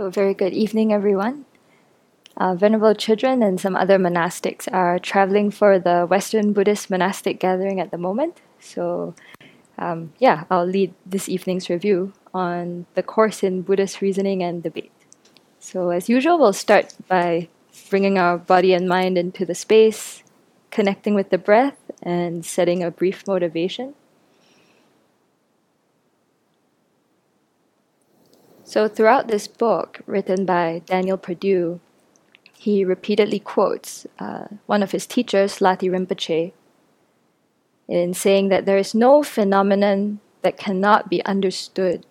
So a very good evening, everyone. Venerable Children and some other monastics are traveling for the Western Buddhist monastic gathering at the moment. So I'll lead this evening's review on the course in Buddhist reasoning and debate. So as usual, we'll start by bringing our body and mind into the space, connecting with the breath, and setting a brief motivation. So throughout this book, written by Daniel Perdue, he repeatedly quotes one of his teachers, Lati Rinpoche, in saying that there is no phenomenon that cannot be understood.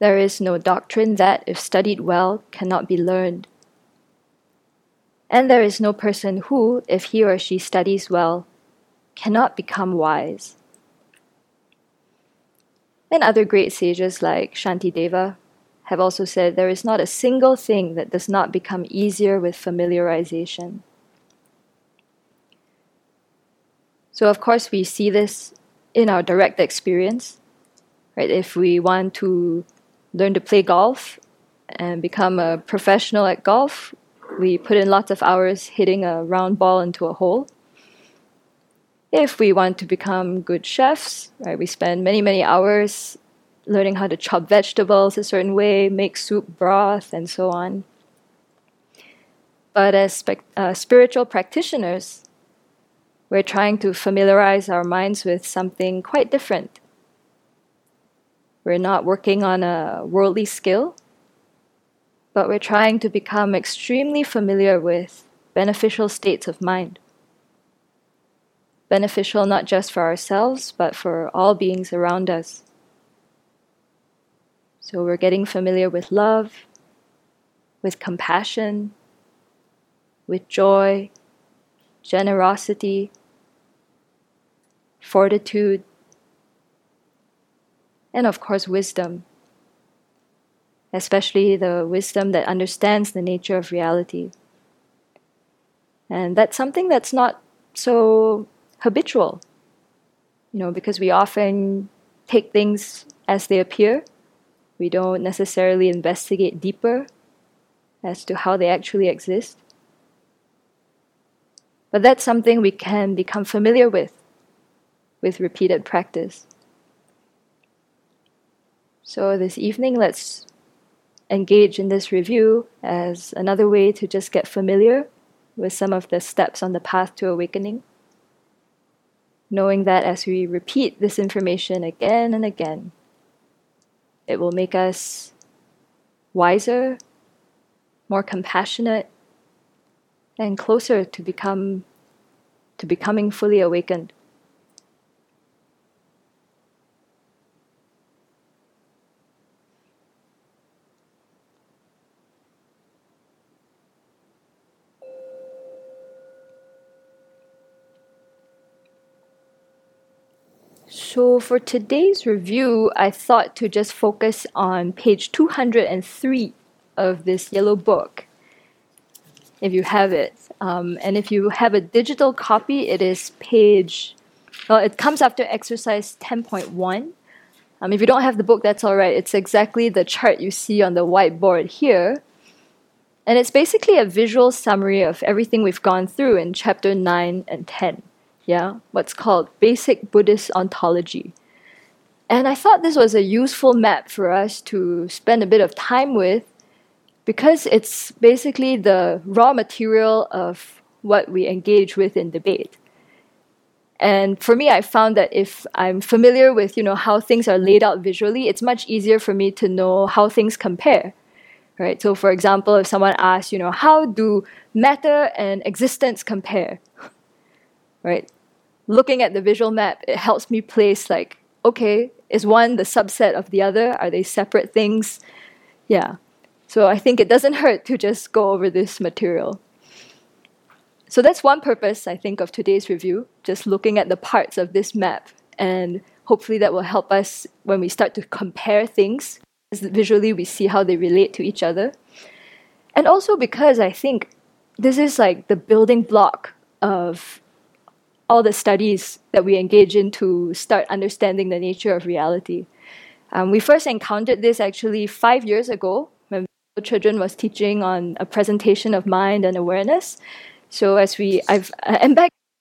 There is no doctrine that, if studied well, cannot be learned. And there is no person who, if he or she studies well, cannot become wise. And other great sages like Shantideva have also said there is not a single thing that does not become easier with familiarization. So of course we see this in our direct experience, right? If we want to learn to play golf and become a professional at golf, we put in lots of hours hitting a round ball into a hole. If we want to become good chefs, right, we spend many, many hours learning how to chop vegetables a certain way, make soup, broth, and so on. But as spiritual practitioners, we're trying to familiarize our minds with something quite different. We're not working on a worldly skill, but we're trying to become extremely familiar with beneficial states of mind. Beneficial not just for ourselves, but for all beings around us. So we're getting familiar with love, with compassion, with joy, generosity, fortitude, and of course wisdom. Especially the wisdom that understands the nature of reality. And that's something that's not so habitual, you know, because we often take things as they appear. We don't necessarily investigate deeper as to how they actually exist. But that's something we can become familiar with repeated practice. So this evening, let's engage in this review as another way to just get familiar with some of the steps on the path to awakening, knowing that as we repeat this information again and again, it will make us wiser, more compassionate, and closer to becoming fully awakened. So for today's review, I thought to just focus on page 203 of this yellow book, if you have it. And if you have a digital copy, it is it comes after exercise 10.1. If you don't have the book, that's all right. It's exactly the chart you see on the whiteboard here. And it's basically a visual summary of everything we've gone through in chapter 9 and 10. What's called basic Buddhist ontology. And I thought this was a useful map for us to spend a bit of time with because it's basically the raw material of what we engage with in debate. And for me, I found that if I'm familiar with, you know, how things are laid out visually, it's much easier for me to know how things compare. Right? So for example, if someone asks, you know, how do matter and existence compare? Right? Looking at the visual map, it helps me place like, okay, is one the subset of the other? Are they separate things? Yeah. So I think it doesn't hurt to just go over this material. So that's one purpose, I think, of today's review, just looking at the parts of this map. And hopefully that will help us when we start to compare things, as visually we see how they relate to each other. And also because I think this is like the building block of all the studies that we engage in to start understanding the nature of reality. We first encountered this actually 5 years ago when Chödrön was teaching on a presentation of mind and awareness. So as I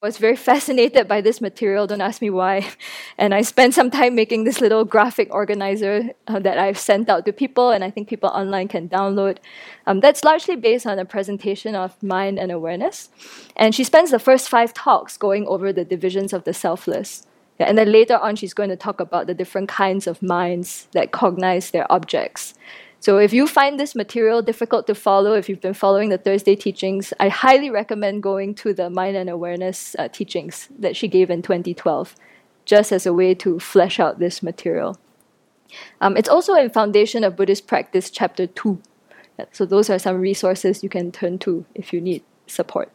was very fascinated by this material, don't ask me why. And I spent some time making this little graphic organizer that I've sent out to people, and I think people online can download. That's largely based on a presentation of mind and awareness. And she spends the first 5 talks going over the divisions of the selfless. And then later on, she's going to talk about the different kinds of minds that cognize their objects. So if you find this material difficult to follow, if you've been following the Thursday teachings, I highly recommend going to the Mind and Awareness teachings that she gave in 2012, just as a way to flesh out this material. It's also in Foundation of Buddhist Practice, Chapter 2. So those are some resources you can turn to if you need support.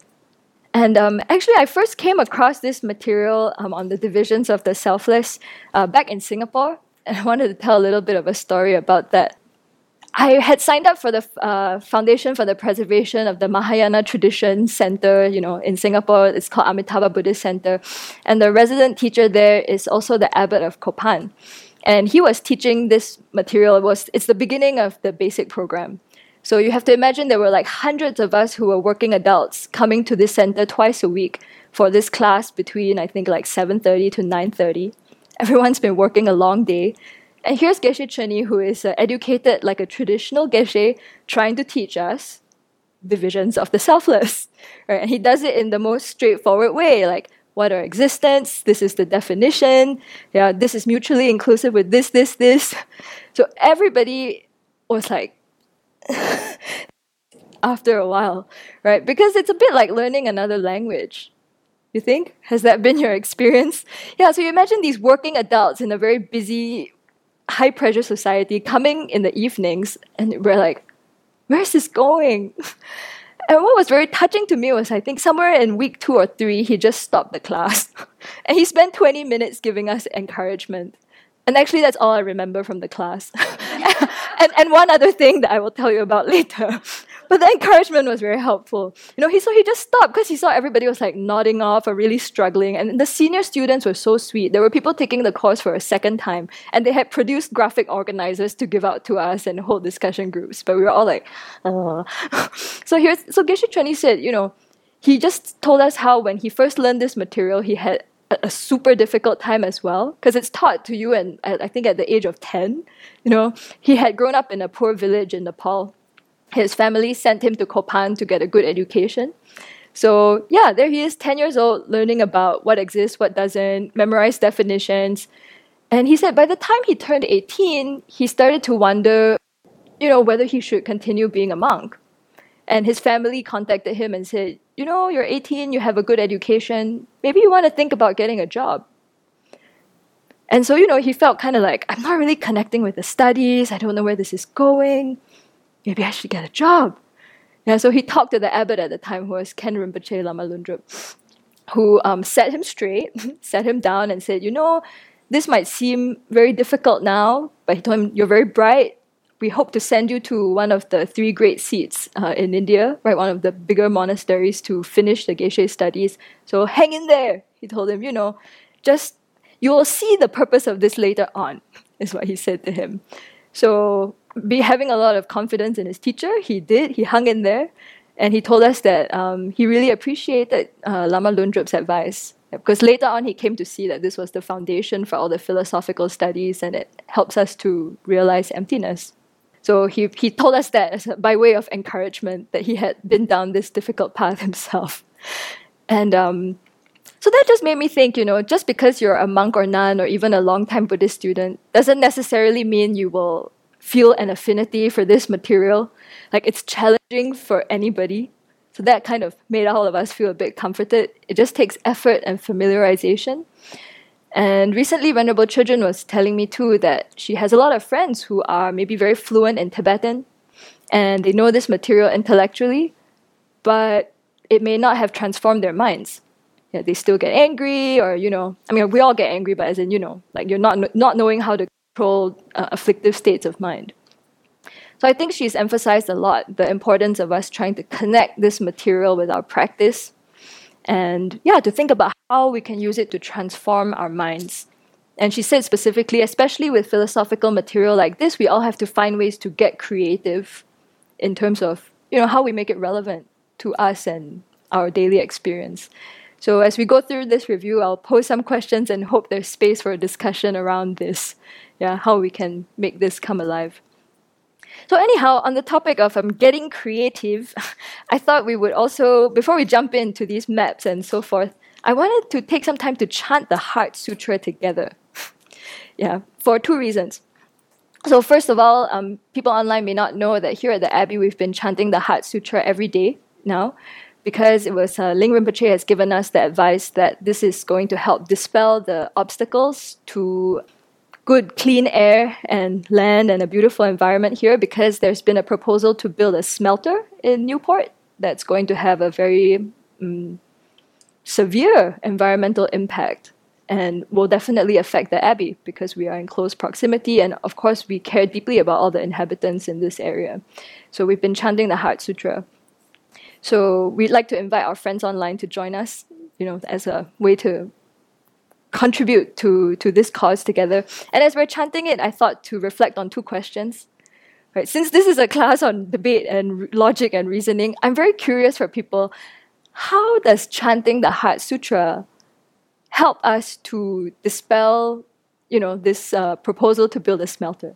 And actually, I first came across this material on the divisions of the selfless back in Singapore. And I wanted to tell a little bit of a story about that. I had signed up for the Foundation for the Preservation of the Mahayana Tradition Center, in Singapore. It's called Amitabha Buddhist Center. And the resident teacher there is also the abbot of Kopan. And he was teaching this material. It's the beginning of the basic program. So you have to imagine there were hundreds of us who were working adults coming to this center twice a week for this class between, 7:30 to 9:30. Everyone's been working a long day. And here's Geshe Chonyi, who is educated like a traditional Geshe, trying to teach us divisions of the selfless. Right? And he does it in the most straightforward way, what are existence? This is the definition. Yeah, this is mutually inclusive with this, this, this. So everybody was after a while, right? Because it's a bit like learning another language. You think? Has that been your experience? Yeah, so you imagine these working adults in a very busy, high-pressure society coming in the evenings, and we're where's this going? And what was very touching to me was, I think somewhere in week 2 or 3, he just stopped the class. And he spent 20 minutes giving us encouragement. And actually, that's all I remember from the class. and one other thing that I will tell you about later. But the encouragement was very helpful. He just stopped because he saw everybody was nodding off or really struggling. And the senior students were so sweet. There were people taking the course for a second time. And they had produced graphic organizers to give out to us and hold discussion groups. But we were all So Geshe Chonyi said, he just told us how when he first learned this material, he had a super difficult time as well, because it's taught to you, and I think at the age of 10, he had grown up in a poor village in Nepal. His family sent him to Kopan to get a good education. So yeah, there he is, 10 years old, learning about what exists, what doesn't, memorize definitions. And he said by the time he turned 18, he started to wonder, whether he should continue being a monk. And his family contacted him and said, you're 18, you have a good education, maybe you want to think about getting a job. And so, he felt kind of I'm not really connecting with the studies, I don't know where this is going, maybe I should get a job. Yeah, so he talked to the abbot at the time, who was Ken Rinpoche Lama Lundrup, who set him straight, set him down and said, this might seem very difficult now, but he told him, you're very bright, we hope to send you to one of the 3 great seats in India, right? One of the bigger monasteries to finish the Geshe studies. So hang in there, he told him, just, you will see the purpose of this later on, is what he said to him. So having a lot of confidence in his teacher, he hung in there, and he told us that he really appreciated Lama Lundrup's advice. Because later on, he came to see that this was the foundation for all the philosophical studies, and it helps us to realize emptiness. So he told us that by way of encouragement, that he had been down this difficult path himself. And so that just made me think, just because you're a monk or nun or even a long-time Buddhist student doesn't necessarily mean you will feel an affinity for this material. It's challenging for anybody. So that kind of made all of us feel a bit comforted. It just takes effort and familiarization. And recently, Venerable Children was telling me too that she has a lot of friends who are maybe very fluent in Tibetan, and they know this material intellectually, but it may not have transformed their minds. Yeah, they still get angry, or we all get angry, but as in you're not knowing how to control afflictive states of mind. So I think she's emphasized a lot the importance of us trying to connect this material with our practice. And yeah, to think about how we can use it to transform our minds. And she said specifically, especially with philosophical material like this, we all have to find ways to get creative in terms of, you know, how we make it relevant to us and our daily experience. So as we go through this review, I'll pose some questions and hope there's space for a discussion around this, how we can make this come alive. So anyhow, on the topic of getting creative, I thought we would also, before we jump into these maps and so forth, I wanted to take some time to chant the Heart Sutra together. For two reasons. So first of all, people online may not know that here at the Abbey, we've been chanting the Heart Sutra every day now, because it was Ling Rinpoche has given us the advice that this is going to help dispel the obstacles to good clean air and land and a beautiful environment here, because there's been a proposal to build a smelter in Newport that's going to have a very severe environmental impact and will definitely affect the Abbey because we are in close proximity, and of course we care deeply about all the inhabitants in this area. So we've been chanting the Heart Sutra. So we'd like to invite our friends online to join us, you know, as a way to contribute to this cause together. And as we're chanting it, I thought to reflect on two questions. Right? Since this is a class on debate and logic and reasoning, I'm very curious for people, how does chanting the Heart Sutra help us to dispel, you know, this proposal to build a smelter?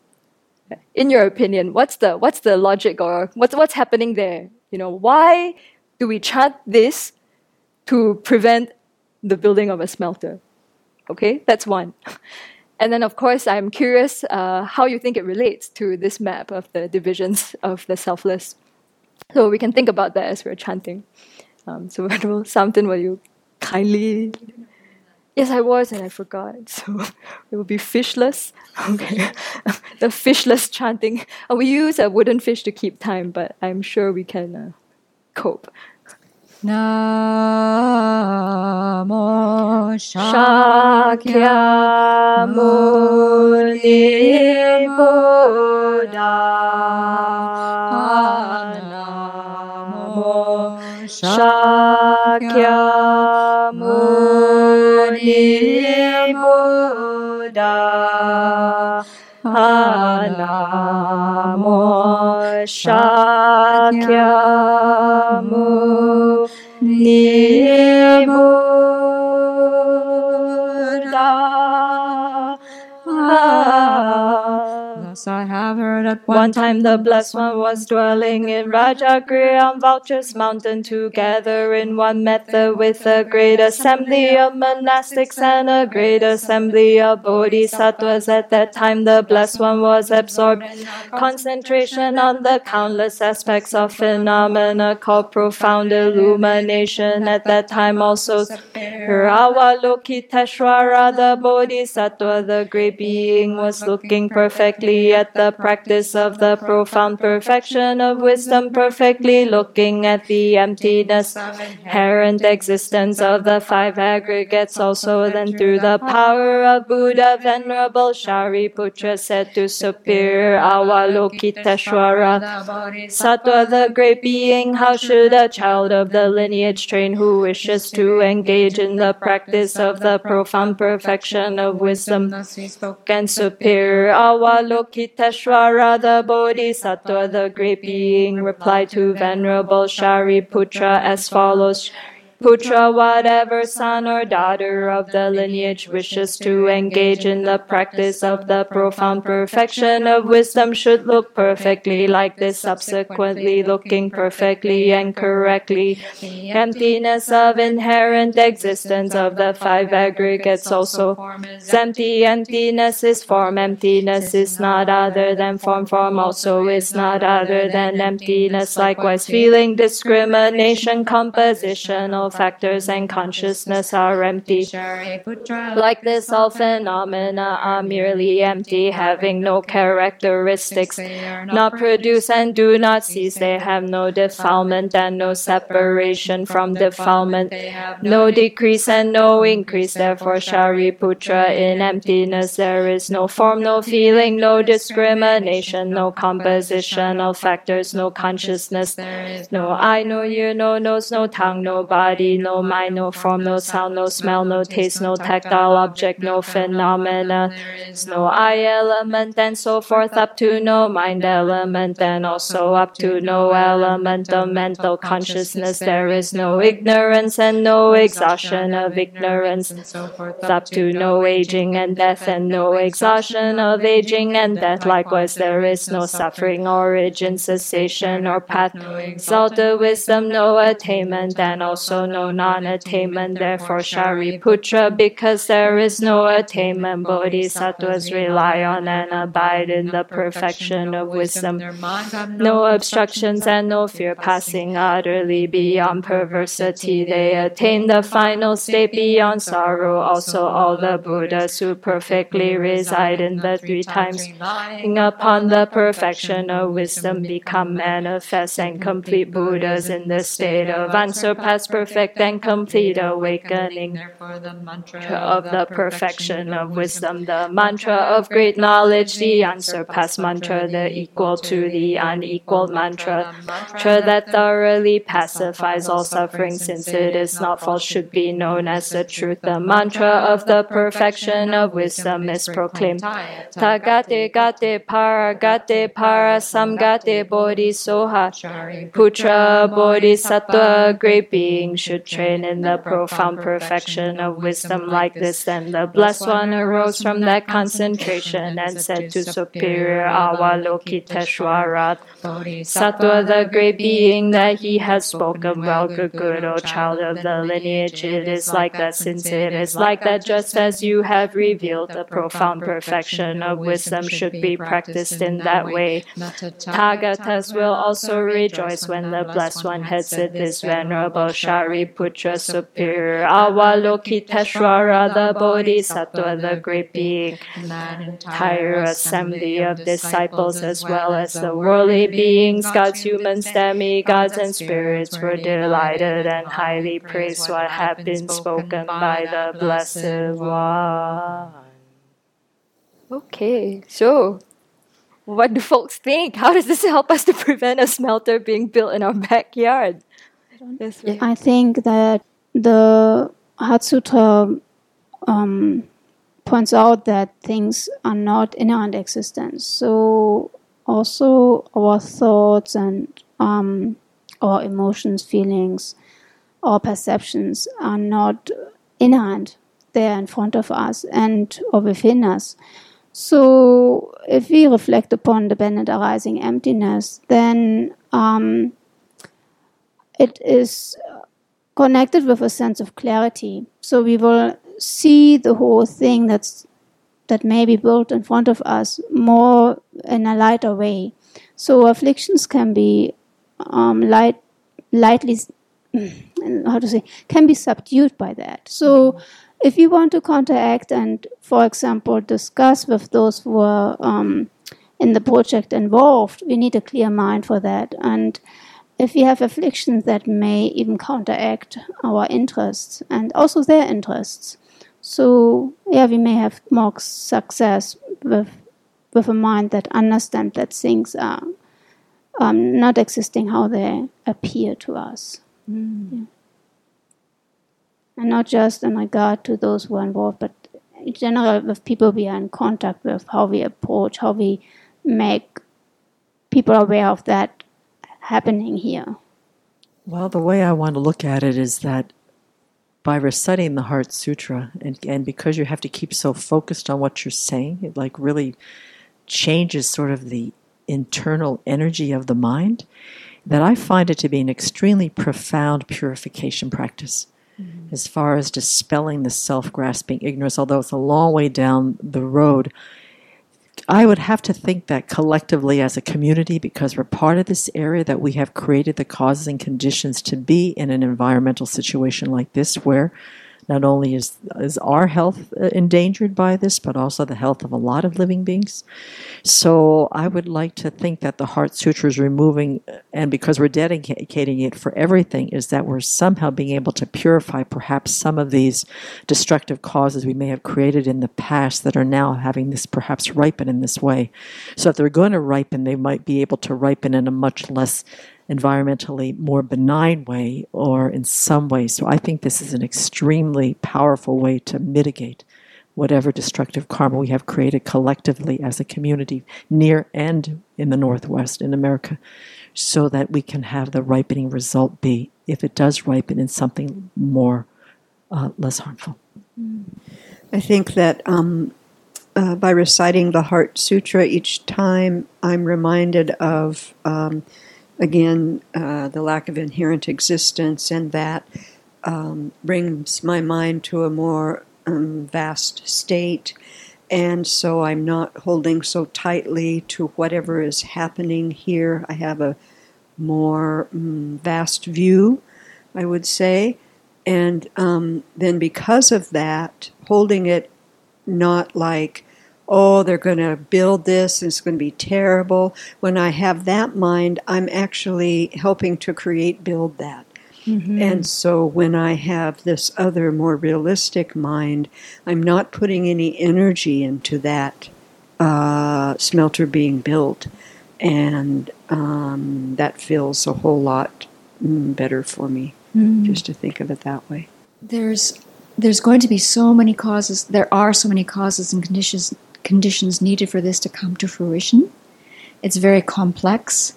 In your opinion, what's the logic, or what's happening there? You know, why do we chant this to prevent the building of a smelter? Okay, that's one. And then, of course, I'm curious how you think it relates to this map of the divisions of the selfless. So we can think about that as we're chanting. So, Venerable Samten, will you kindly... Yes, I was, and I forgot. So it will be fishless. Okay, the fishless chanting. We use a wooden fish to keep time, but I'm sure we can cope. Namo Shakya Muni Buddha. Namo Shakya Muni Buddha. Namo Shakya Muni Buddha. Thus I have heard at one time the Blessed One was dwelling in Rajagri on Vulture's Mountain, together in one method with a great assembly of monastics and a great assembly of bodhisattvas. At that time the Blessed One was absorbed in concentration on the countless aspects of phenomena called profound illumination. At that time also Avalokiteshvara, the bodhisattva, the great being, was looking perfectly at the practice of the profound perfection of wisdom, perfectly looking at the emptiness, inherent existence of the five aggregates. Also then, through the power of Buddha, Venerable Shariputra said to Superior Avalokiteshvara, Bodhisattva, the great being, how should a child of the lineage trained who wishes to engage in the practice of the profound perfection of wisdom? And Superior Avalokiteshvara, the Bodhisattva, the great being, replied to Venerable Shariputra as follows. Putra, whatever son or daughter of the lineage wishes to engage in the practice of the profound perfection of wisdom should look perfectly like this, subsequently looking perfectly and correctly the emptiness of inherent existence of the five aggregates. Also, empty emptiness is form, emptiness is not other than form, form also is not other than emptiness. Likewise, feeling, discrimination, compositional factors and consciousness are empty. Like this, all phenomena are merely empty, having no characteristics, not produce and do not cease. They have no defilement and no separation from defilement, no decrease and no increase. Therefore, Shariputra, in emptiness there is no form, no feeling, no discrimination, no compositional factors, no consciousness, no eye, no ear, no nose, no tongue, no body, body, no mind, no form, no sound, no smell, no taste, no tactile object, no phenomena. There is no I element and so forth, up to no mind element and also up to no element of mental consciousness. There is no ignorance and no exhaustion of ignorance, up to no aging and death and no exhaustion of aging and death. Likewise, there is no suffering, origin, cessation, or path, exalted wisdom, no attainment, and also no non-attainment. Therefore, Shariputra, because there is no attainment, bodhisattvas rely on and abide in the perfection of wisdom. No obstructions and no fear, passing utterly beyond perversity. They attain the final state beyond sorrow. Also, all the Buddhas who perfectly reside in the three times, relying upon the perfection of wisdom, become manifest and complete Buddhas in the state of unsurpassed, perfect, and complete awakening. Therefore, the mantra of the perfection of wisdom, the mantra of great knowledge, the unsurpassed mantra, the equal to the unequal mantra, mantra that thoroughly pacifies all suffering, since it is not false, should be known as the truth. The mantra of the perfection of wisdom is proclaimed. Tagate gate paragate parasamgate bodhisoha. Putra bodhisattva, great being, should train in the profound perfection of wisdom like this. Then the blessed one arose from that concentration and said to superior Avalokiteshvara, Bodhisattva, the great being that he has spoken well, good, O child of the lineage, it is like that, since it is like that, just as you have revealed, the profound perfection of wisdom should be practiced in that way. Tathagatas will also rejoice when the Blessed One had said this. Venerable Shariputra, superior Avalokiteshvara, the Bodhisattva, the great being, that entire assembly of disciples, as well as the worldly beings, gods, humans, demigods, and spirits, were delighted and highly praised what had been spoken by the Blessed One. Okay, so what do folks think? How does this help us to prevent a smelter being built in our backyard? I think that the Heart Sutra points out that things are not inherent existence. So also our thoughts and our emotions, feelings, our perceptions are not inherent. They are in front of us and or within us. So if we reflect upon the dependent arising emptiness, then it is connected with a sense of clarity. So we will see the whole thing that may be built in front of us more in a lighter way. So afflictions can be can be subdued by that. So if you want to counteract and, for example, discuss with those who are in the project involved, we need a clear mind for that. And if we have afflictions that may even counteract our interests and also their interests, so we may have more success with a mind that understands that things are not existing how they appear to us. Mm. Yeah. And not just in regard to those who are involved, but in general with people we are in contact with, how we approach, how we make people aware of that happening here. Well, the way I want to look at it is that by reciting the Heart Sutra, and because you have to keep so focused on what you're saying, it like really changes sort of the internal energy of the mind, that I find it to be an extremely profound purification practice. Mm-hmm. As far as dispelling the self-grasping ignorance, although it's a long way down the road, I would have to think that collectively as a community, because we're part of this area, that we have created the causes and conditions to be in an environmental situation like this, where not only is our health endangered by this, but also the health of a lot of living beings. So I would like to think that the Heart Sutra is removing, and because we're dedicating it for everything, is that we're somehow being able to purify perhaps some of these destructive causes we may have created in the past that are now having this perhaps ripen in this way. So if they're going to ripen, they might be able to ripen in a much less environmentally more benign way or in some way. So I think this is an extremely powerful way to mitigate whatever destructive karma we have created collectively as a community near and in the Northwest in America, so that we can have the ripening result be, if it does ripen, in something more, less harmful. I think that by reciting the Heart Sutra each time, I'm reminded of, the lack of inherent existence, and that brings my mind to a more vast state. And so I'm not holding so tightly to whatever is happening here. I have a more vast view, I would say. And then because of that, holding it not like, oh, they're going to build this, it's going to be terrible. When I have that mind, I'm actually helping to build that. Mm-hmm. And so when I have this other, more realistic mind, I'm not putting any energy into that smelter being built. And that feels a whole lot better for me, just to think of it that way. There's going to be so many causes. There are so many causes and conditions needed for this to come to fruition. It's very complex.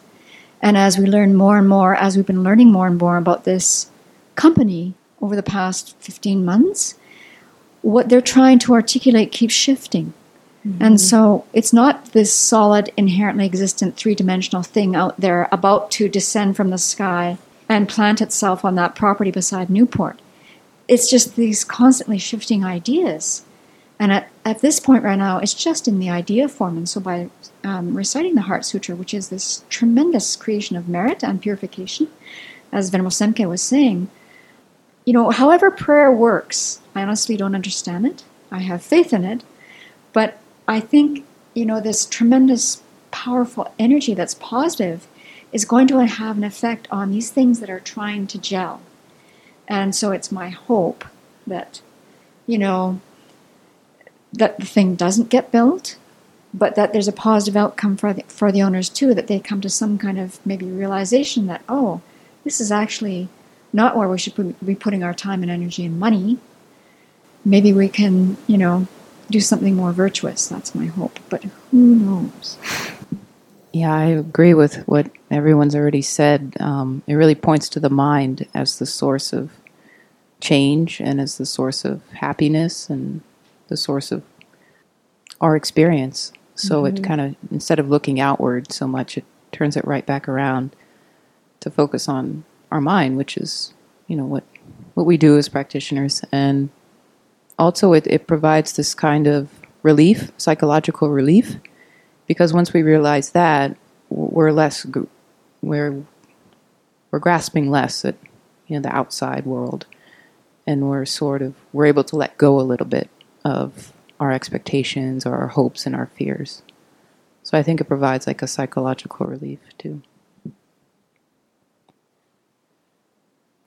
And as we learn more and more, as we've been learning more and more about this company over the past 15 months, what they're trying to articulate keeps shifting. Mm-hmm. And so it's not this solid, inherently existent, three-dimensional thing out there about to descend from the sky and plant itself on that property beside Newport. It's just these constantly shifting ideas. And at this point right now, it's just in the idea form. And so by reciting the Heart Sutra, which is this tremendous creation of merit and purification, as Venerable Semke was saying, however prayer works, I honestly don't understand it. I have faith in it. But I think, this tremendous, powerful energy that's positive is going to have an effect on these things that are trying to gel. And so it's my hope that, that the thing doesn't get built, but that there's a positive outcome for the owners too, that they come to some kind of maybe realization that, oh, this is actually not where we should be putting our time and energy and money. Maybe we can, do something more virtuous. That's my hope, but who knows? Yeah, I agree with what everyone's already said. It really points to the mind as the source of change and as the source of happiness and the source of our experience. So it kind of, instead of looking outward so much, it turns it right back around to focus on our mind, which is, what we do as practitioners. And also it provides this kind of relief, psychological relief, because once we realize that, we're grasping less at the outside world, and we're able to let go a little bit of our expectations or our hopes and our fears. So I think it provides like a psychological relief too.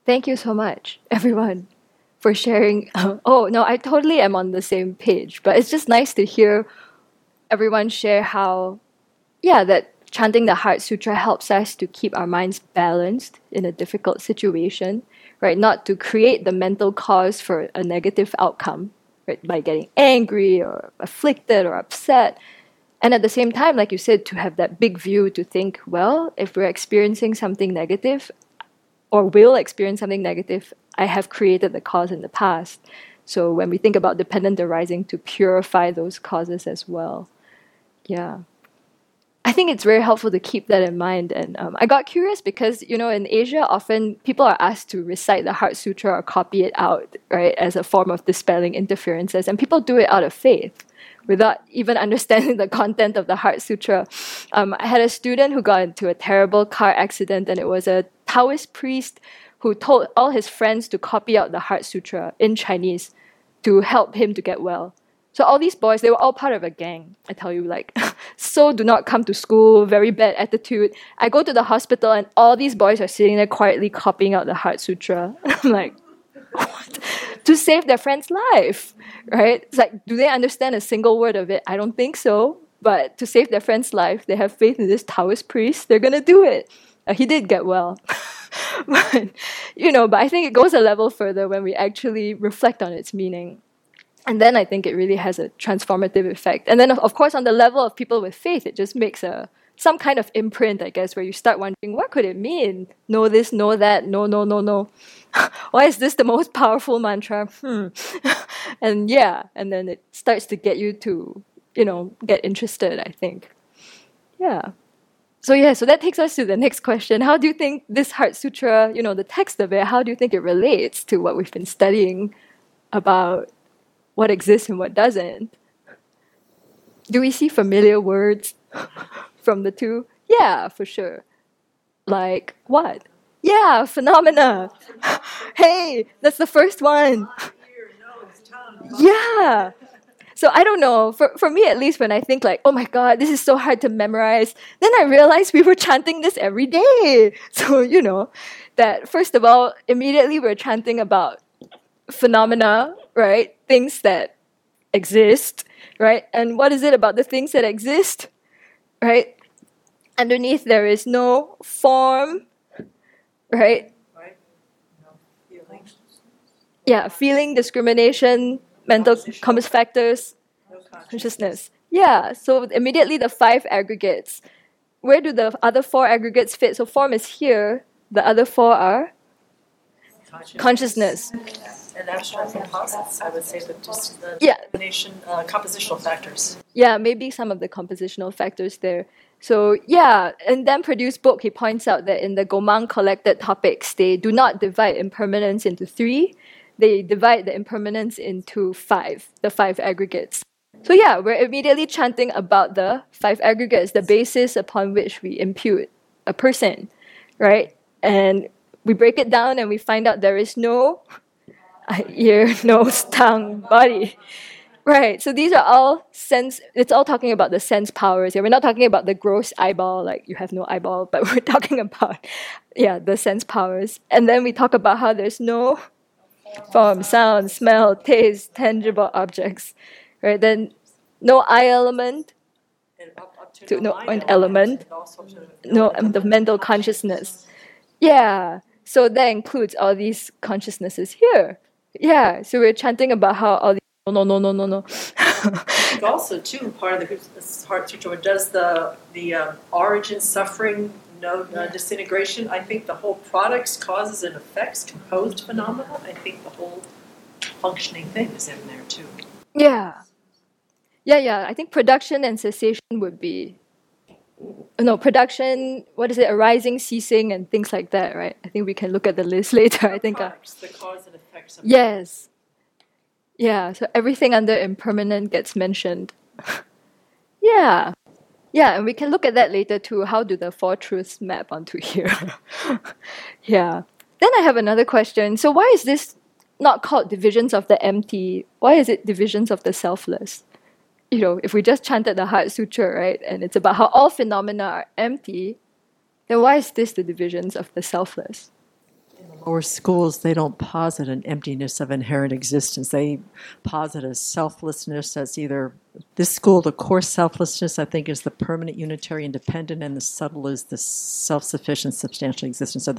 Thank you so much, everyone, for sharing. Oh, no, I totally am on the same page, but it's just nice to hear everyone share how, that chanting the Heart Sutra helps us to keep our minds balanced in a difficult situation, right? Not to create the mental cause for a negative outcome, right, by getting angry or afflicted or upset. And at the same time, like you said, to have that big view to think, well, if we're experiencing something negative or will experience something negative, I have created the cause in the past. So when we think about dependent arising, to purify those causes as well. Yeah. I think it's very helpful to keep that in mind. And I got curious because, in Asia, often people are asked to recite the Heart Sutra or copy it out, right, as a form of dispelling interferences. And people do it out of faith without even understanding the content of the Heart Sutra. I had a student who got into a terrible car accident, and it was a Taoist priest who told all his friends to copy out the Heart Sutra in Chinese to help him to get well. So all these boys, they were all part of a gang, I tell you, so do not come to school, very bad attitude. I go to the hospital and all these boys are sitting there quietly copying out the Heart Sutra. I'm like, what? To save their friend's life, right? It's like, do they understand a single word of it? I don't think so. But to save their friend's life, they have faith in this Taoist priest, they're going to do it. He did get well. But I think it goes a level further when we actually reflect on its meaning. And then I think it really has a transformative effect. And then, of course, on the level of people with faith, it just makes some kind of imprint, I guess, where you start wondering, what could it mean? Know this, know that, no. Why is this the most powerful mantra? And then it starts to get you to, get interested, I think. Yeah. So that takes us to the next question. How do you think this Heart Sutra, the text of it, how do you think it relates to what we've been studying about what exists and what doesn't? Do we see familiar words from the two? Yeah, for sure. Like what? Yeah, phenomena. Hey, that's the first one. Yeah. So I don't know, for me at least, when I think like, oh my God, this is so hard to memorize, then I realized we were chanting this every day. So, that first of all, immediately we're chanting about phenomena, right? Things that exist, right? And what is it about the things that exist, right? Underneath there is no form, right? Yeah, feeling, discrimination, mental compass factors, consciousness. Yeah, so immediately the 5 aggregates. Where do the other 4 aggregates fit? So form is here. The other 4 are? Consciousness. And abstract composites, I would say, but just the combination, compositional factors. Yeah, maybe some of the compositional factors there. So, and then Perdue's book, he points out that in the Gomang collected topics, they do not divide impermanence into 3. They divide the impermanence into 5, the 5 aggregates. So we're immediately chanting about the 5 aggregates, the basis upon which we impute a person, right? And we break it down and we find out there is no ear, nose, tongue, body. Right, so these are all sense, it's all talking about the sense powers. Yeah, we're not talking about the gross eyeball, like you have no eyeball, but we're talking about, the sense powers. And then we talk about how there's no form, sound, smell, taste, tangible objects, right? Then no I element, the mental consciousness. Yeah, so that includes all these consciousnesses here. Yeah, so we're chanting about how all these no. Also, too, part of the Heart Sutra does the origin, suffering, disintegration. I think the whole products, causes and effects, composed phenomena, I think the whole functioning thing is in there too. I think production and cessation would be... No, production, arising, ceasing and things like that, right? I think we can look at the list later. I think products, the cause and effects of... Yes. Yeah, so everything under impermanent gets mentioned. Yeah. Yeah, and we can look at that later too. How do the 4 truths map onto here? Then I have another question. So why is this not called divisions of the empty? Why is it divisions of the selfless? If we just chanted the Heart Sutra, right, and it's about how all phenomena are empty, then why is this the divisions of the selfless? In the lower schools, they don't posit an emptiness of inherent existence. They posit a selflessness that's either... This school, the core selflessness, I think, is the permanent, unitary, independent, and the subtle is the self-sufficient, substantial existence. So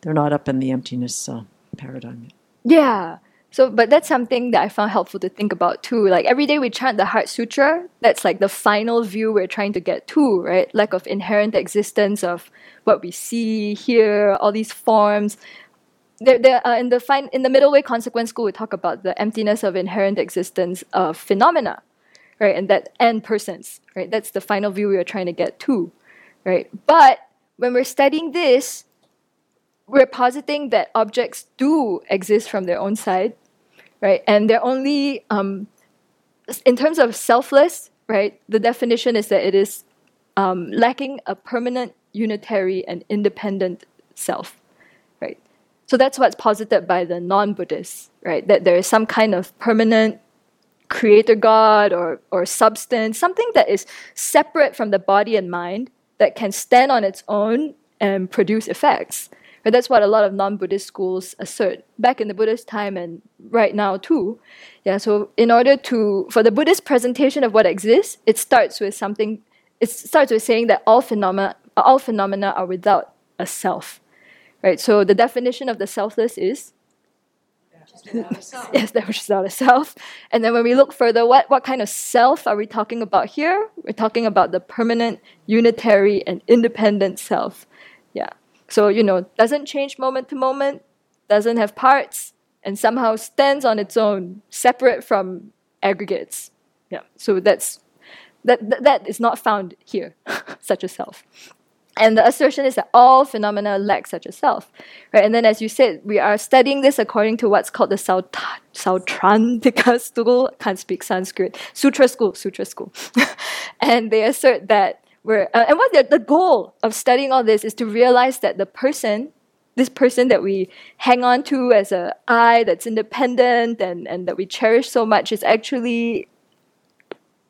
they're not up in the emptiness paradigm. Yeah. So, but that's something that I found helpful to think about too. Like every day we chant the Heart Sutra, that's like the final view we're trying to get to, right? Lack of inherent existence of what we see, hear, all these forms. In the Middle Way Consequence School, we talk about the emptiness of inherent existence of phenomena, right? And persons, right? That's the final view we are trying to get to, right? But when we're studying this, we're positing that objects do exist from their own side, right? And they're only, in terms of selfless, right? The definition is that it is lacking a permanent, unitary, and independent self, right? So that's what's posited by the non-Buddhists, right? That there is some kind of permanent creator God or substance, something that is separate from the body and mind that can stand on its own and produce effects. But that's what a lot of non-Buddhist schools assert back in the Buddhist time and right now too. Yeah, so for the Buddhist presentation of what exists, it starts with saying that all phenomena are without a self, right? So the definition of the selfless is that which is not a self. And then when we look further, what kind of self are we talking about here? We're talking about the permanent, unitary, and independent self. Yeah. So, you know, doesn't change moment to moment, doesn't have parts, and somehow stands on its own, separate from aggregates. Yeah. So that is not found here, such a self. And the assertion is that all phenomena lack such a self, right? And then, as you said, we are studying this according to what's called the Sautrantika school. Can't speak Sanskrit. Sutra school. And they assert that we're and what the goal of studying all this is to realize that the person, this person that we hang on to as a I that's independent and that we cherish so much, is actually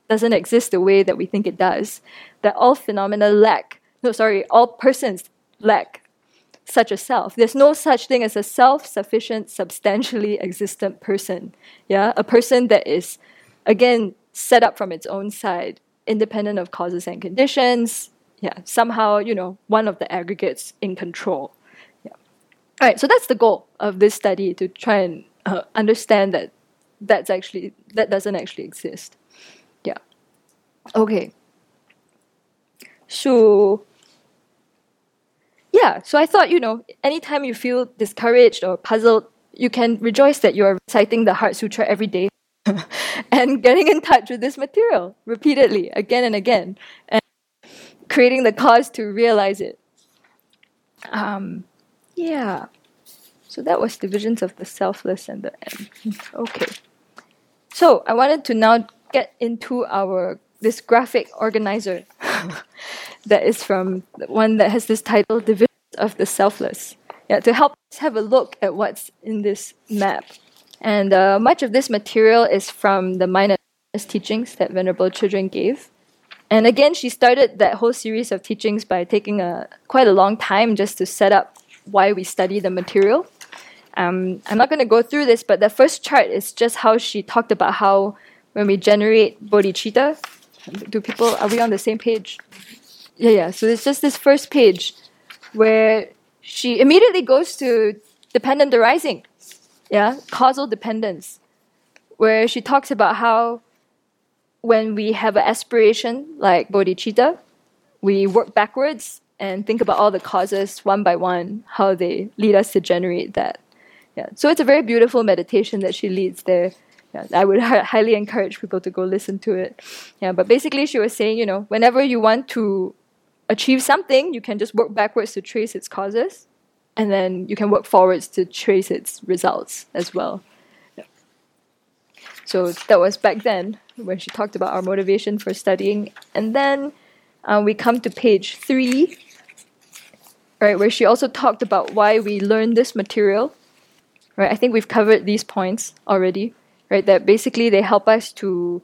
doesn't exist the way that we think it does. That all phenomena all persons lack such a self. There's no such thing as a self-sufficient, substantially existent person. Yeah, a person that is, again, set up from its own side, independent of causes and conditions. Yeah, somehow, you know, one of the aggregates in control. Yeah. All right, so that's the goal of this study, to try and understand that that doesn't actually exist. Yeah. Okay. So, yeah, so I thought, you know, anytime you feel discouraged or puzzled, you can rejoice that you are reciting the Heart Sutra every day and getting in touch with this material repeatedly, again and again, and creating the cause to realize it. Yeah, so that was divisions of the selfless and the end. Okay. So I wanted to now get into this graphic organizer that is from one that has this title, Divisions of the Selfless. Yeah, to help us have a look at what's in this map. And much of this material is from the minor teachings that Venerable Children gave. And again, she started that whole series of teachings by taking quite a long time just to set up why we study the material. I'm not going to go through this, but the first chart is just how she talked about how when we generate bodhicitta, are we on the same page? Yeah. So it's just this first page where she immediately goes to dependent arising, causal dependence, where she talks about how when we have an aspiration like bodhicitta, we work backwards and think about all the causes one by one, how they lead us to generate that. Yeah. So it's a very beautiful meditation that she leads there. Yeah, I would highly encourage people to go listen to it. Yeah, but basically she was saying, you know, whenever you want to achieve something, you can just work backwards to trace its causes, and then you can work forwards to trace its results as well. Yeah. So that was back then when she talked about our motivation for studying. And then we come to page 3, right, where she also talked about why we learn this material. Right, I think we've covered these points already. Right, that basically they help us to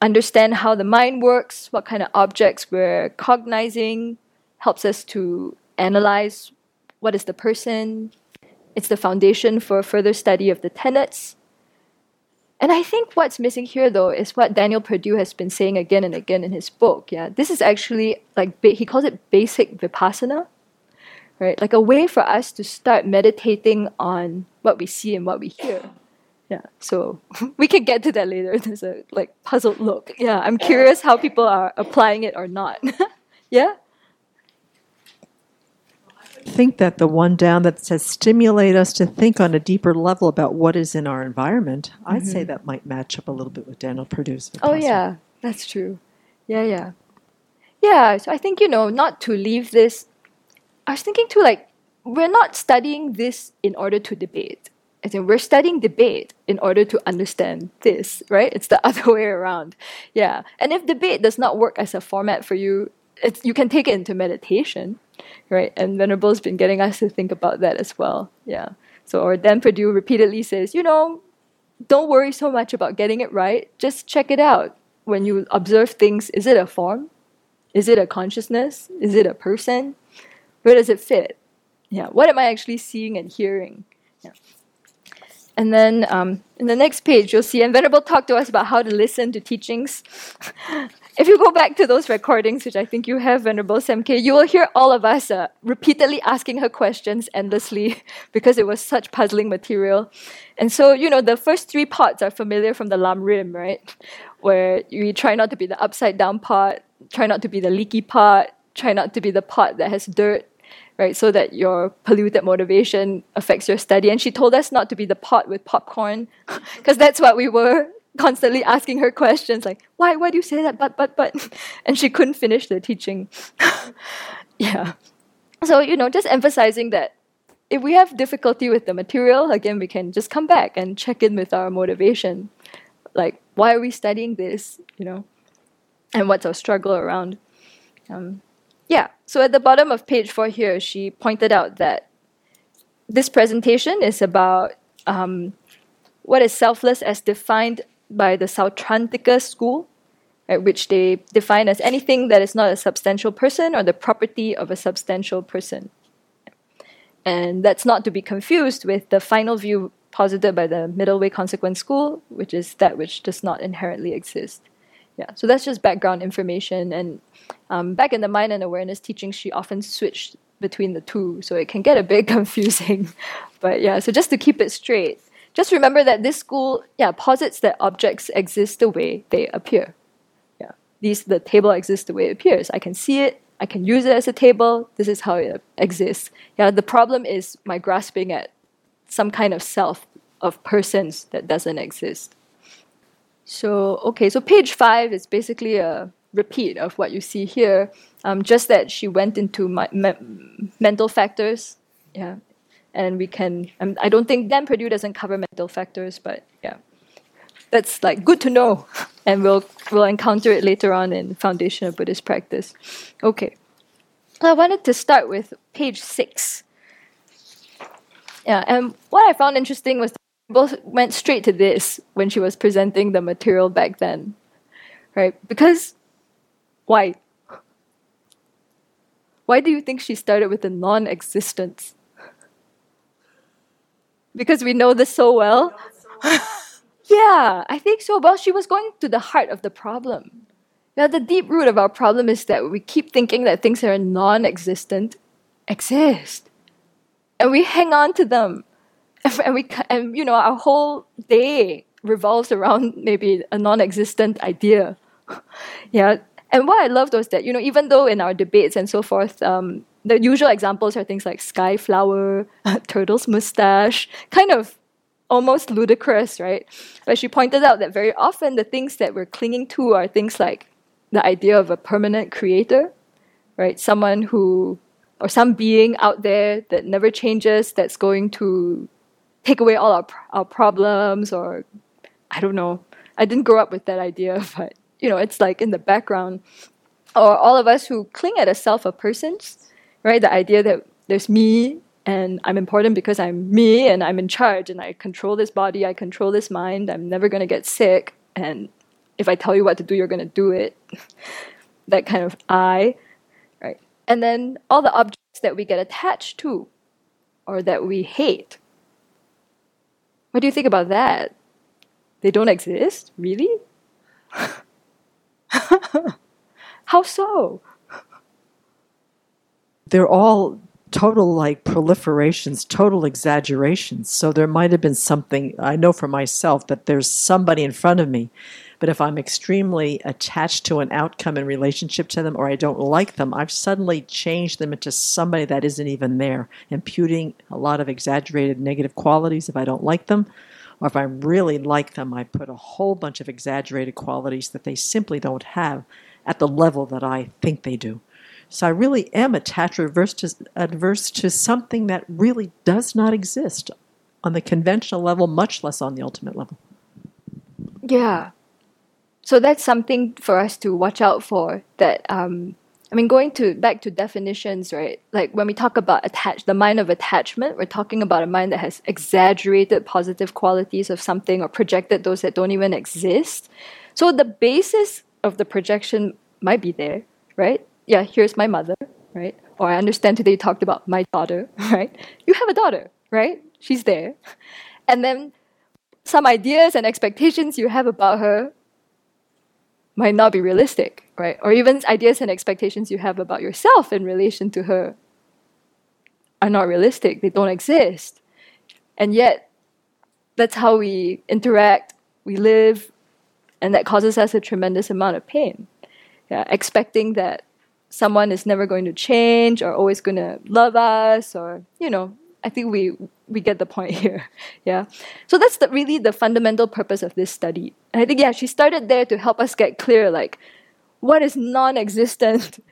understand how the mind works, what kind of objects we're cognizing, helps us to analyze what is the person. It's the foundation for further study of the tenets. And I think what's missing here, though, is what Daniel Perdue has been saying again and again in his book. Yeah, this is actually, like, he calls it basic vipassana, right? Like a way for us to start meditating on what we see and what we hear. Yeah, so we can get to that later. There's a puzzled look. Yeah, I'm curious how people are applying it or not. Yeah? I think that the one down that says stimulate us to think on a deeper level about what is in our environment, mm-hmm. I'd say that might match up a little bit with Daniel Perdue's. Oh, yeah, that's true. Yeah. Yeah, so I think, you know, not to leave this. I was thinking too, we're not studying this in order to debate. As in, we're studying debate in order to understand this, right? It's the other way around. Yeah. And if debate does not work as a format for you, you can take it into meditation, right? And Venerable's been getting us to think about that as well. Yeah. So Dan Perdue repeatedly says, you know, don't worry so much about getting it right. Just check it out. When you observe things, is it a form? Is it a consciousness? Is it a person? Where does it fit? Yeah. What am I actually seeing and hearing? Yeah. And then in the next page, you'll see, and Venerable talked to us about how to listen to teachings If you go back to those recordings, which I think you have, Venerable Semke, you will hear all of us repeatedly asking her questions endlessly because it was such puzzling material. And so, you know, the first three parts are familiar from the Lam Rim, right? Where you try not to be the upside-down part, try not to be the leaky part, try not to be the part that has dirt, right? So that your polluted motivation affects your study. And she told us not to be the pot with popcorn because that's what we were. Constantly asking her questions like, why do you say that, but, and she couldn't finish the teaching. Yeah. So, you know, just emphasizing that if we have difficulty with the material, again, we can just come back and check in with our motivation. Like, why are we studying this, you know, and what's our struggle around? Yeah. So at the bottom of page 4 here, she pointed out that this presentation is about what is selfless as defined by the Sautrantika school, right, which they define as anything that is not a substantial person or the property of a substantial person. And that's not to be confused with the final view posited by the Middle Way Consequence School, which is that which does not inherently exist. Yeah, so that's just background information. And back in the Mind and Awareness teaching, she often switched between the two, so it can get a bit confusing. But yeah, so just to keep it straight, just remember that this school, posits that objects exist the way they appear. Yeah, the table exists the way it appears. I can see it. I can use it as a table. This is how it exists. Yeah, the problem is my grasping at some kind of self of persons that doesn't exist. So okay, so page 5 is basically a repeat of what you see here. Just that she went into mental factors. Yeah. And we can, I don't think Dan Perdue doesn't cover mental factors, but yeah, that's like good to know. And we'll encounter it later on in Foundation of Buddhist Practice. Okay, I wanted to start with page 6. Yeah, and what I found interesting was both went straight to this when she was presenting the material back then, right? Because why? Why do you think she started with the non-existence? Because we know this so well. Yeah, I think so. Well, she was going to the heart of the problem. Now, the deep root of our problem is that we keep thinking that things that are non-existent exist. And we hang on to them. And you know, our whole day revolves around maybe a non-existent idea. Yeah. And what I loved was that, you know, even though in our debates and so forth, the usual examples are things like sky flower, turtle's mustache, kind of almost ludicrous, right? But she pointed out that very often the things that we're clinging to are things like the idea of a permanent creator, right? Someone who, or some being out there that never changes, that's going to take away all our problems, or I don't know. I didn't grow up with that idea, but you know, it's like in the background. Or all of us who cling at a self of persons, right, the idea that there's me and I'm important because I'm me and I'm in charge and I control this body, I control this mind, I'm never going to get sick, and if I tell you what to do, you're going to do it. That kind of I, right? And then all the objects that we get attached to or that we hate. What do you think about that? They don't exist? Really? How so? They're all total like proliferations, total exaggerations. So there might have been something, I know for myself, that there's somebody in front of me. But if I'm extremely attached to an outcome in relationship to them or I don't like them, I've suddenly changed them into somebody that isn't even there, imputing a lot of exaggerated negative qualities if I don't like them. Or if I really like them, I put a whole bunch of exaggerated qualities that they simply don't have at the level that I think they do. So I really am attached or adverse to something that really does not exist on the conventional level, much less on the ultimate level. Yeah. So that's something for us to watch out for. That going back to definitions, right? Like when we talk about the mind of attachment, we're talking about a mind that has exaggerated positive qualities of something or projected those that don't even exist. So the basis of the projection might be there, right? Yeah, here's my mother, right? Or I understand today you talked about my daughter, right? You have a daughter, right? She's there. And then some ideas and expectations you have about her might not be realistic, right? Or even ideas and expectations you have about yourself in relation to her are not realistic. They don't exist. And yet, that's how we interact, we live, and that causes us a tremendous amount of pain. Yeah, expecting that someone is never going to change or always going to love us, or, you know, I think we get the point here. Yeah. So that's really the fundamental purpose of this study. And I think, yeah, she started there to help us get clear, like, what is non-existent?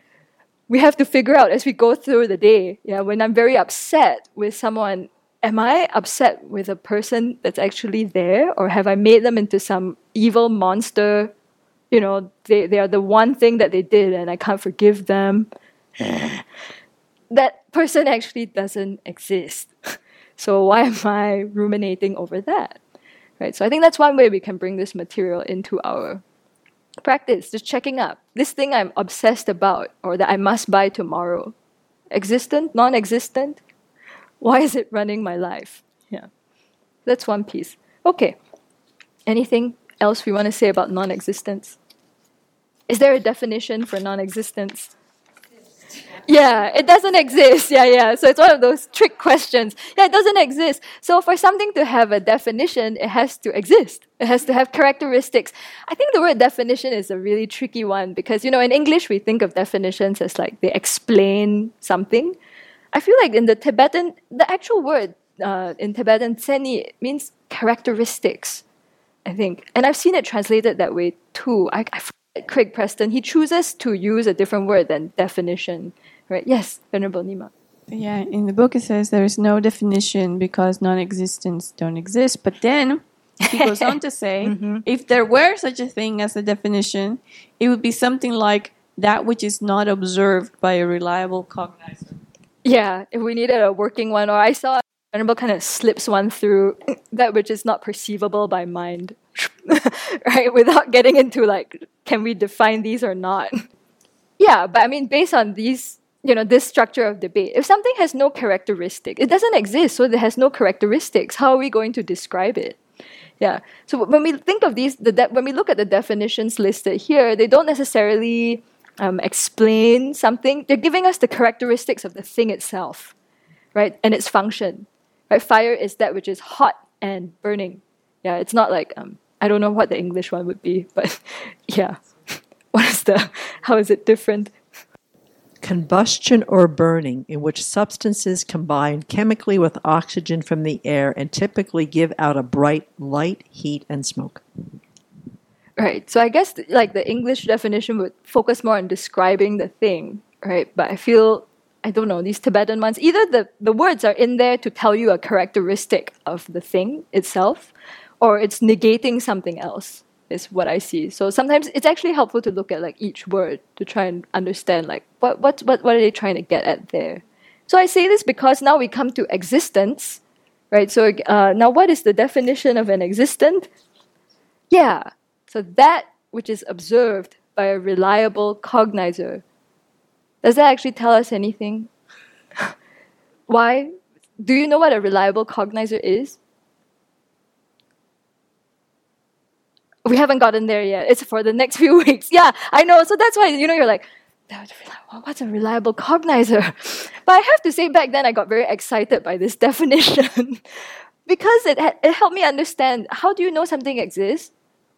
We have to figure out as we go through the day. Yeah, when I'm very upset with someone, am I upset with a person that's actually there? Or have I made them into some evil monster? You know, they are the one thing that they did and I can't forgive them. That person actually doesn't exist. So why am I ruminating over that? Right? So I think that's one way we can bring this material into our practice, just checking up. This thing I'm obsessed about or that I must buy tomorrow, existent, non-existent? Why is it running my life? Yeah, that's one piece. Okay, anything else we want to say about non-existence? Is there a definition for non-existence? Yeah, it doesn't exist. Yeah. So it's one of those trick questions. Yeah, it doesn't exist. So for something to have a definition, it has to exist. It has to have characteristics. I think the word definition is a really tricky one because, you know, in English we think of definitions as like they explain something. I feel like in the Tibetan, the actual word in Tibetan, tseni, means characteristics, I think. And I've seen it translated that way too. I Craig Preston, he chooses to use a different word than definition, right? Yes, Venerable Nima. Yeah, in the book it says there is no definition because non-existence don't exist. But then he goes on to say, if there were such a thing as a definition, it would be something like that which is not observed by a reliable cognizer. Yeah, if we needed a working one, or I saw Venerable kind of slips one through that which is not perceivable by mind. Right, without getting into like, can we define these or not? Yeah, but I mean, based on these, you know, this structure of debate, if something has no characteristic, it doesn't exist, so it has no characteristics. How are we going to describe it? Yeah, so when we think of these, when we look at the definitions listed here, they don't necessarily explain something. They're giving us the characteristics of the thing itself, right, and its function. Right, fire is that which is hot and burning. Yeah, it's not like I don't know what the English one would be, but yeah. How is it different? Combustion or burning, in which substances combine chemically with oxygen from the air and typically give out a bright light, heat, and smoke. Right. So I guess like the English definition would focus more on describing the thing, right? But I feel, I don't know, these Tibetan ones, either the words are in there to tell you a characteristic of the thing itself, or it's negating something else, is what I see. So sometimes it's actually helpful to look at like each word to try and understand like what are they trying to get at there. So I say this because now we come to existence, right? So now what is the definition of an existent? Yeah, so that which is observed by a reliable cognizer. Does that actually tell us anything? Why? Do you know what a reliable cognizer is? We haven't gotten there yet. It's for the next few weeks. Yeah, I know. So that's why, you know, you're like, what's a reliable cognizer? But I have to say, back then I got very excited by this definition because it helped me understand, how do you know something exists?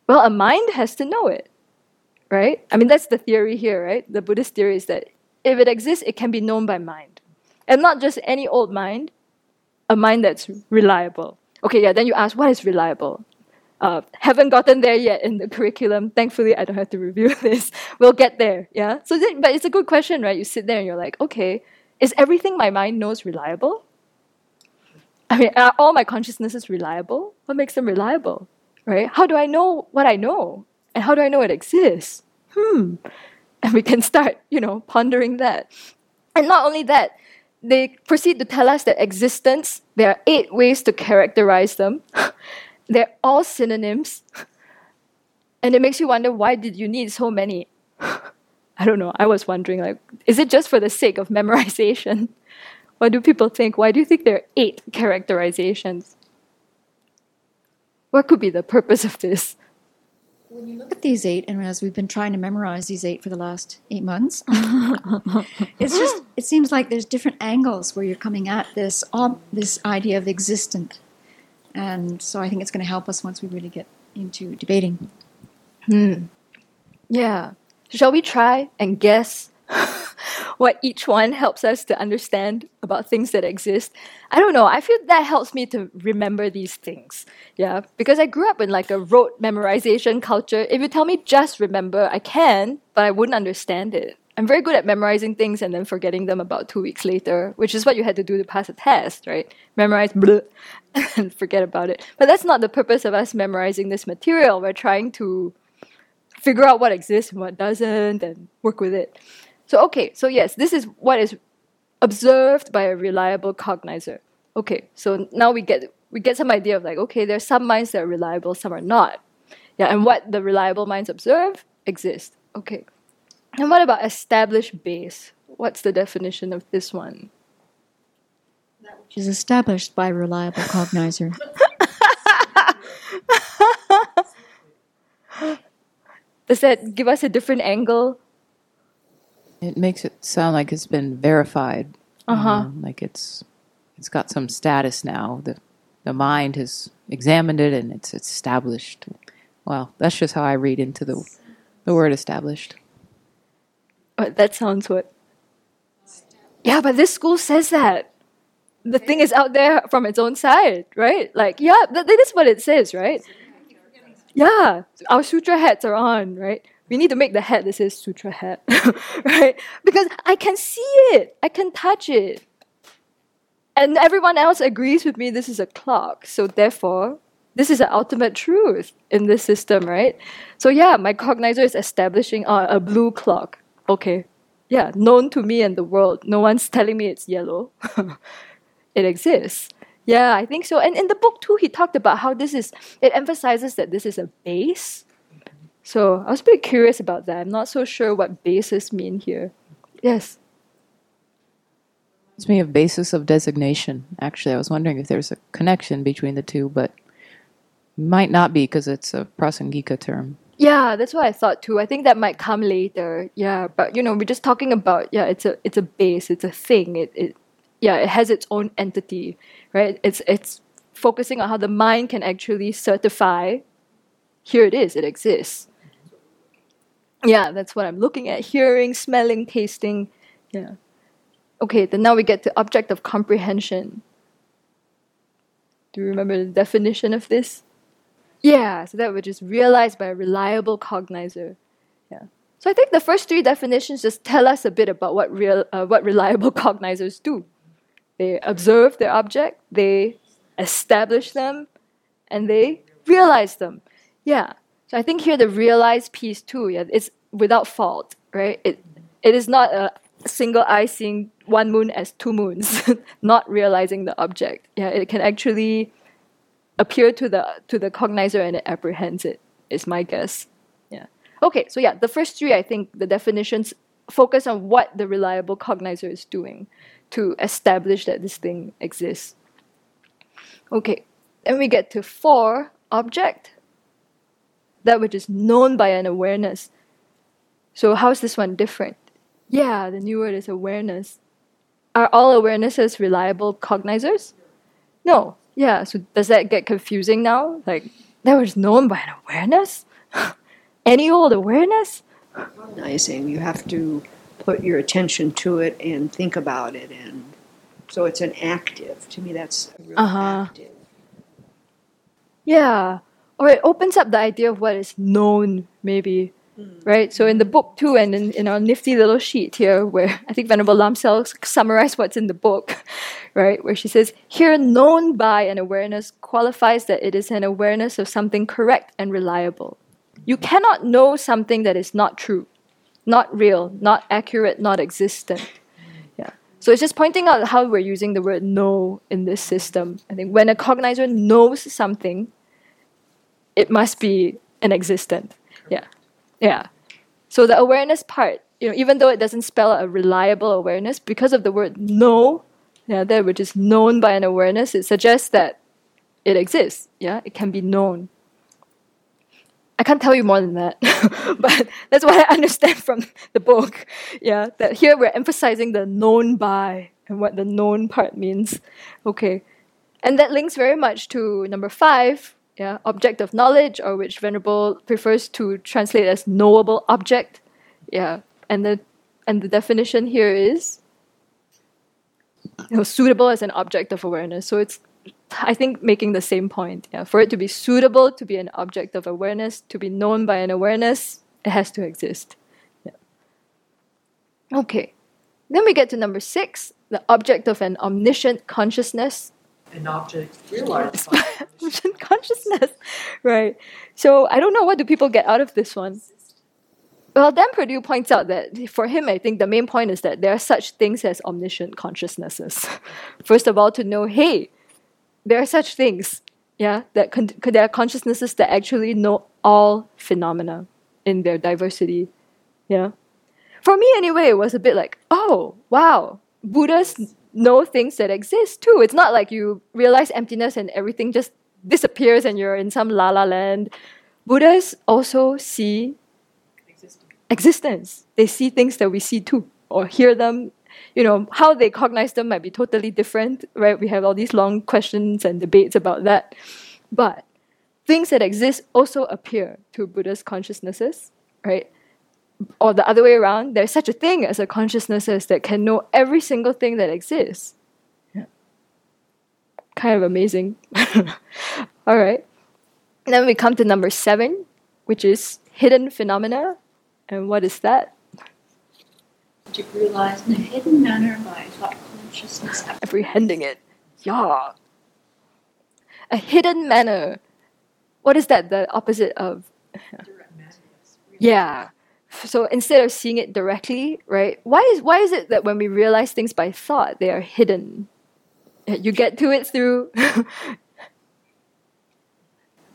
Well, a mind has to know it, right? I mean, that's the theory here, right? The Buddhist theory is that if it exists, it can be known by mind. And not just any old mind, a mind that's reliable. Okay, yeah, then you ask, what is reliable? Haven't gotten there yet in the curriculum. Thankfully, I don't have to review this. We'll get there, yeah? So, but it's a good question, right? You sit there and you're like, okay, is everything my mind knows reliable? I mean, are all my consciousnesses reliable? What makes them reliable, right? How do I know what I know? And how do I know it exists? And we can start, you know, pondering that. And not only that, they proceed to tell us that existence, there are 8 ways to characterize them. They're all synonyms. And it makes you wonder, why did you need so many? I don't know. I was wondering, like, is it just for the sake of memorization? What do people think? Why do you think there are 8 characterizations? What could be the purpose of this? when you look at these eight, and as we've been trying to memorize these eight for the last 8 months, it seems like there's different angles where you're coming at this, all this idea of existent. And so I think it's going to help us once we really get into debating. Yeah. Shall we try and guess what each one helps us to understand about things that exist? I don't know. I feel that helps me to remember these things. Yeah, because I grew up in like a rote memorization culture. If you tell me just remember, I can, but I wouldn't understand it. I'm very good at memorizing things and then forgetting them about 2 weeks later, which is what you had to do to pass a test, right? Memorize and forget about it. But that's not the purpose of us memorizing this material. We're trying to figure out what exists and what doesn't and work with it. So, okay, so yes, this is what is observed by a reliable cognizer. Okay, so now we get some idea of like, okay, there's some minds that are reliable, some are not. Yeah, and what the reliable minds observe exists. Okay, and what about established base? What's the definition of this one? That which is established by a reliable cognizer. Does that give us a different angle? It makes it sound like it's been verified, like it's got some status now. The mind has examined it and it's established. Well, that's just how I read into the word established. Oh, that sounds what? Yeah, but this school says that. The thing is out there from its own side, right? Like, yeah, that is what it says, right? Yeah, our sutra hats are on, right? We need to make the hat that says sutra hat, right? Because I can see it. I can touch it. And everyone else agrees with me this is a clock. So therefore, this is the ultimate truth in this system, right? So yeah, my cognizer is establishing a blue clock. Okay. Yeah, known to me and the world. No one's telling me it's yellow. It exists. Yeah, I think so. And in the book too, he talked about how it emphasizes that this is a base. So I was a bit curious about that. I'm not so sure what bases mean here. Yes. It's me a basis of designation. Actually, I was wondering if there's a connection between the two, but might not be because it's a Prasangika term. Yeah, that's what I thought too. I think that might come later. Yeah, but we're just talking about it's a base, it's a thing. It has its own entity, right? It's focusing on how the mind can actually certify. Here it is. It exists. Yeah, that's what I'm looking at. Hearing, smelling, tasting. Yeah. Okay, then now we get to object of comprehension. Do you remember the definition of this? Yeah, so that which is realized by a reliable cognizer. Yeah. So I think the first three definitions just tell us a bit about what reliable cognizers do. They observe their object, they establish them, and they realize them. Yeah, so I think here the realized piece too, yeah, it's without fault, right? It is not a single eye seeing one moon as two moons, not realizing the object. Yeah, it can actually appear to the cognizer and it apprehends it, is my guess. Yeah. Okay, so yeah, the first three, I think the definitions focus on what the reliable cognizer is doing to establish that this thing exists. Okay, and we get to 4, object. That which is known by an awareness. So how is this one different? Yeah, the new word is awareness. Are all awarenesses reliable cognizers? No. Yeah, so does that get confusing now? Like, that was known by an awareness? Any old awareness? Cognizing, you have to put your attention to it and think about it. And so it's an active. To me, that's a real active. Yeah. Or it opens up the idea of what is known, maybe, right? So in the book too, and in our nifty little sheet here, where I think Venerable Lamsel summarized what's in the book, right? Where she says, here known by an awareness qualifies that it is an awareness of something correct and reliable. You cannot know something that is not true, not real, not accurate, not existent. Yeah. So it's just pointing out how we're using the word know in this system. I think when a cognizer knows something, it must be an existent. Yeah. Yeah. So the awareness part, even though it doesn't spell out a reliable awareness, because of the word know, yeah, that which is known by an awareness, it suggests that it exists. Yeah, it can be known. I I can't tell you more than that, but that's what I understand from the book. Yeah, that here we're emphasizing the known by and what the known part means. Okay, and that links very much to number 5, yeah, object of knowledge, or which Venerable prefers to translate as knowable object. Yeah, and the definition here is, you know, suitable as an object of awareness. So it's, I think, making the same point. Yeah, for it to be suitable, to be an object of awareness, to be known by an awareness, it has to exist. Yeah. Okay, then we get to number 6, the object of an omniscient consciousness. An object realized by omniscient consciousness, right? So I don't know, what do people get out of this one? Well, Dan Perdue points out that for him, I think the main point is that there are such things as omniscient consciousnesses. First of all, to know, hey, there are such things, yeah, that there are consciousnesses that actually know all phenomena in their diversity, yeah. For me, anyway, it was a bit like, oh, wow, Buddhas know things that exist too. It's not like you realize emptiness and everything just disappears and you're in some la-la land. Buddhas also see existence. They see things that we see too, or hear them. You know, how they cognize them might be totally different, right? We have all these long questions and debates about that. But things that exist also appear to Buddha's consciousnesses, right? Or the other way around, there's such a thing as a consciousness that can know every single thing that exists. Yeah. Kind of amazing. All right. And then we come to number 7, which is hidden phenomena. And what is that? To realize in a hidden manner by thought consciousness. Apprehending it. Yeah. A hidden manner. What is that? The opposite of... direct manner. Yeah. So instead of seeing it directly, right? Why is it that when we realize things by thought, they are hidden? You get to it through...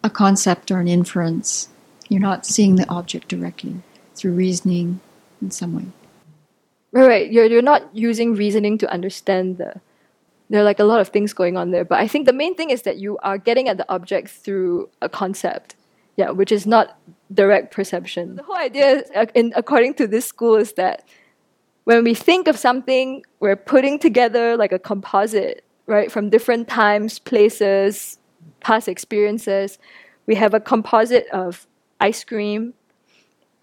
a concept or an inference. You're not seeing the object directly. Through reasoning in some way. Right, you're not using reasoning to understand the... There are like a lot of things going on there, but I think the main thing is that you are getting at the object through a concept, yeah, which is not direct perception. The whole idea, according to this school, is that when we think of something, we're putting together like a composite, right, from different times, places, past experiences. We have a composite of ice cream,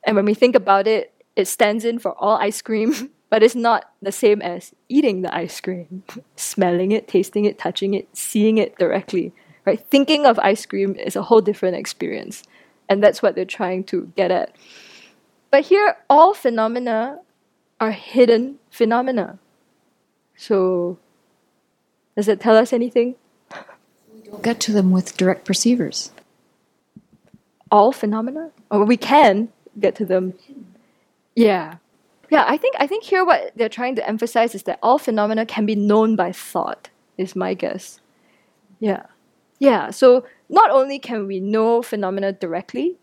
and when we think about it, it stands in for all ice cream, but it's not the same as eating the ice cream, smelling it, tasting it, touching it, seeing it directly. Right? Thinking of ice cream is a whole different experience, and that's what they're trying to get at. But here, all phenomena are hidden phenomena. So, does it tell us anything? We don't get to them with direct perceivers. All phenomena? Or we can get to them. Yeah, I think here what they're trying to emphasize is that all phenomena can be known by thought, is my guess. Yeah, so not only can we know phenomena directly,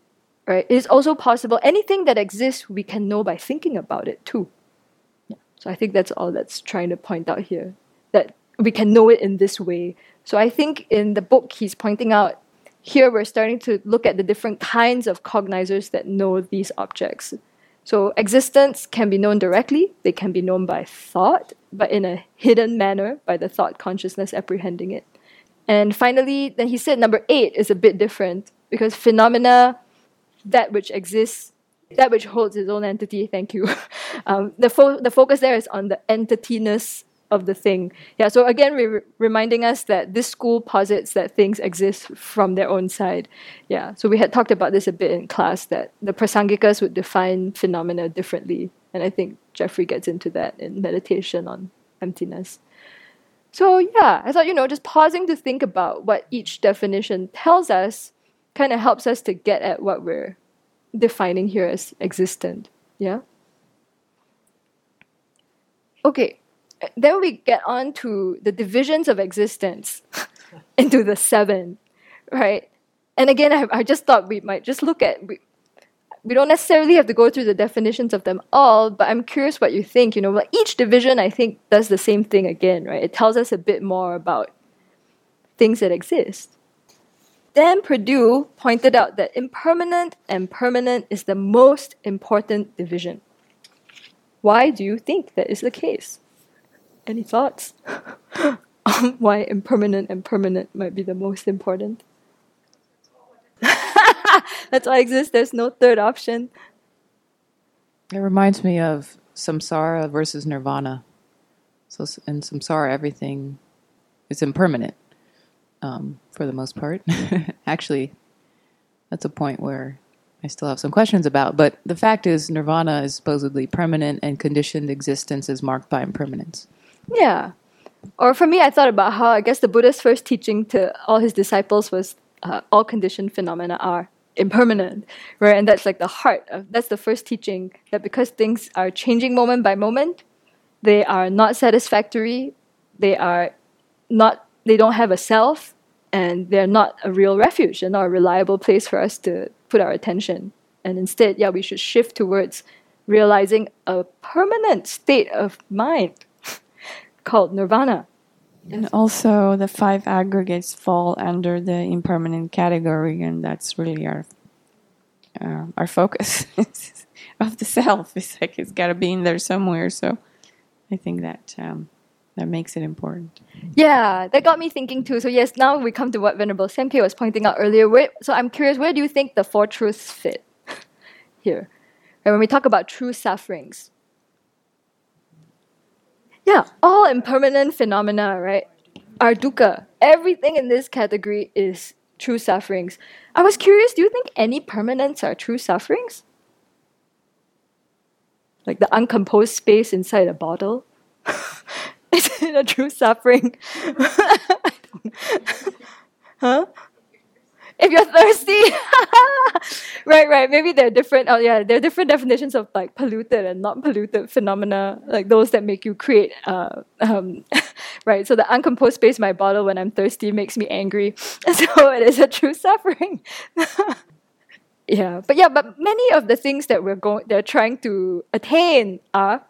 right, it is also possible anything that exists we can know by thinking about it too. Yeah. So I think that's all that's trying to point out here, that we can know it in this way. So I think in the book he's pointing out, here we're starting to look at the different kinds of cognizers that know these objects. So existence can be known directly, they can be known by thought, but in a hidden manner by the thought consciousness apprehending it. And finally, then he said number 8 is a bit different, because phenomena, that which exists, that which holds its own entity, thank you. The focus there is on the entityness of the thing. Yeah, so again, reminding us that this school posits that things exist from their own side. Yeah, so we had talked about this a bit in class, that the Prasangikas would define phenomena differently. And I think Jeffrey gets into that in meditation on emptiness. So yeah, I thought, just pausing to think about what each definition tells us kind of helps us to get at what we're defining here as existent. Yeah? Okay. Then we get on to the divisions of existence into the 7, right? And again, I just thought we might just look at... We don't necessarily have to go through the definitions of them all, but I'm curious what you think. Each division, I think, does the same thing again, right? It tells us a bit more about things that exist. Dan Perdue pointed out that impermanent and permanent is the most important division. Why do you think that is the case? Any thoughts on why impermanent and permanent might be the most important? That's all exists. There's no third option. It reminds me of samsara versus nirvana. So in samsara, everything is impermanent, for the most part. Actually, that's a point where I still have some questions about. But the fact is, nirvana is supposedly permanent, and conditioned existence is marked by impermanence. Yeah. Or for me, I thought about how I guess the Buddha's first teaching to all his disciples was all conditioned phenomena are impermanent, right? And that's like the heart of, that's the first teaching, that because things are changing moment by moment, they are not satisfactory, they are not, they don't have a self, and they're not a real refuge, they're not a reliable place for us to put our attention. And instead, yeah, we should shift towards realizing a permanent state of mind called nirvana. And also, the five aggregates fall under the impermanent category, and that's really our focus of the self. It's like it's got to be in there somewhere. So, I think that that makes it important. Yeah, that got me thinking too. So yes, now we come to what Venerable Semke was pointing out earlier. So I'm curious, where do you think the four truths fit here? And when we talk about true sufferings. Yeah, all impermanent phenomena, right, are dukkha. Everything in this category is true sufferings. I was curious, do you think any permanents are true sufferings? Like the uncomposed space inside a bottle? Is it a true suffering? I don't know. Huh? If you're thirsty, right. Maybe there are different. Oh yeah, there are different definitions of like polluted and not polluted phenomena, like those that make you create. Right. So the uncomposed space in my bottle when I'm thirsty makes me angry. So it is a true suffering. But many of the things that they're trying to attain are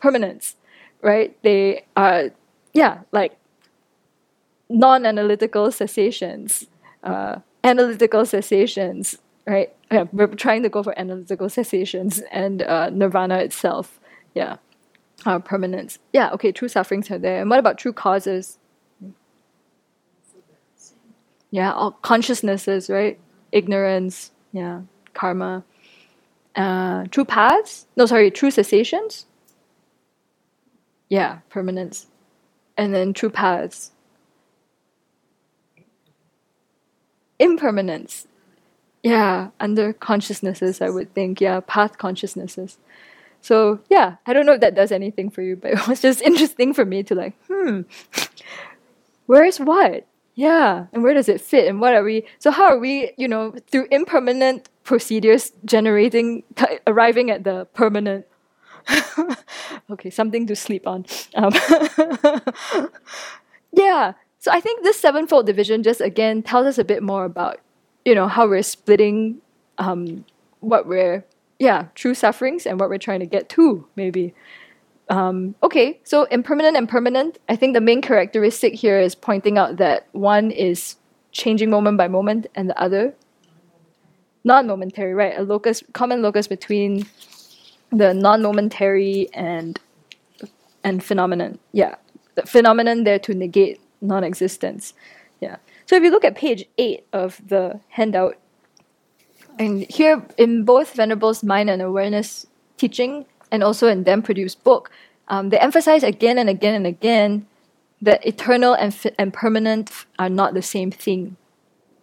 permanence, right? They are, like non-analytical cessations. Analytical cessations, right? Yeah, we're trying to go for analytical cessations and nirvana itself, permanence. Yeah, okay, true sufferings are there. And what about true causes? Yeah, all consciousnesses, right? Ignorance, karma. True paths? No, sorry, true cessations? Yeah, permanence. And then true paths. Impermanence, under consciousnesses, I would think, path consciousnesses. So, I don't know if that does anything for you, but it was just interesting for me to where is what? Yeah, and where does it fit? And what are we, so how are we, through impermanent procedures generating, arriving at the permanent? Okay, something to sleep on. So I think this sevenfold division just again tells us a bit more about, how we're splitting what we're, true sufferings and what we're trying to get to, maybe. So impermanent and permanent, I think the main characteristic here is pointing out that one is changing moment by moment and the other non-momentary, right? A locus, common locus between the non-momentary and phenomenon. Yeah, the phenomenon there to negate non-existence. So if you look at page 8 of the handout, and here in both Venerable's Mind and Awareness teaching and also in Dan Perdue's book, they emphasize again and again and again that eternal and permanent are not the same thing.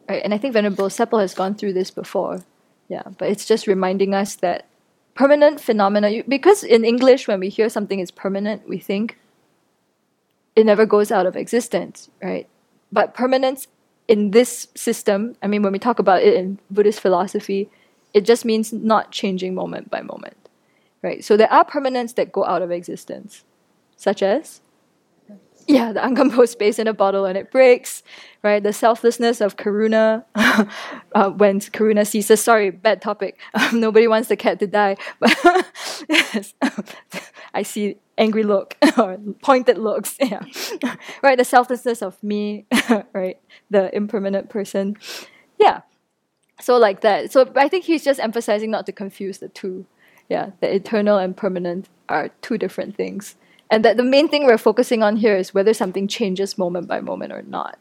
Right? And I think Venerable Seppel has gone through this before. But it's just reminding us that permanent phenomena, because in English when we hear something is permanent, we think it never goes out of existence, right? But permanence in this system, I mean, when we talk about it in Buddhist philosophy, it just means not changing moment by moment, right? So there are permanents that go out of existence, such as, the uncomposed space in a bottle when it breaks, right? The selflessness of karuna, when karuna ceases. Sorry, bad topic. Nobody wants the cat to die. But yes, I see angry look or pointed looks, right? The selflessness of me, right? The impermanent person, Yeah. So like that. So I think he's just emphasizing not to confuse the two. Yeah, the eternal and permanent are two different things. And that the main thing we're focusing on here is whether something changes moment by moment or not.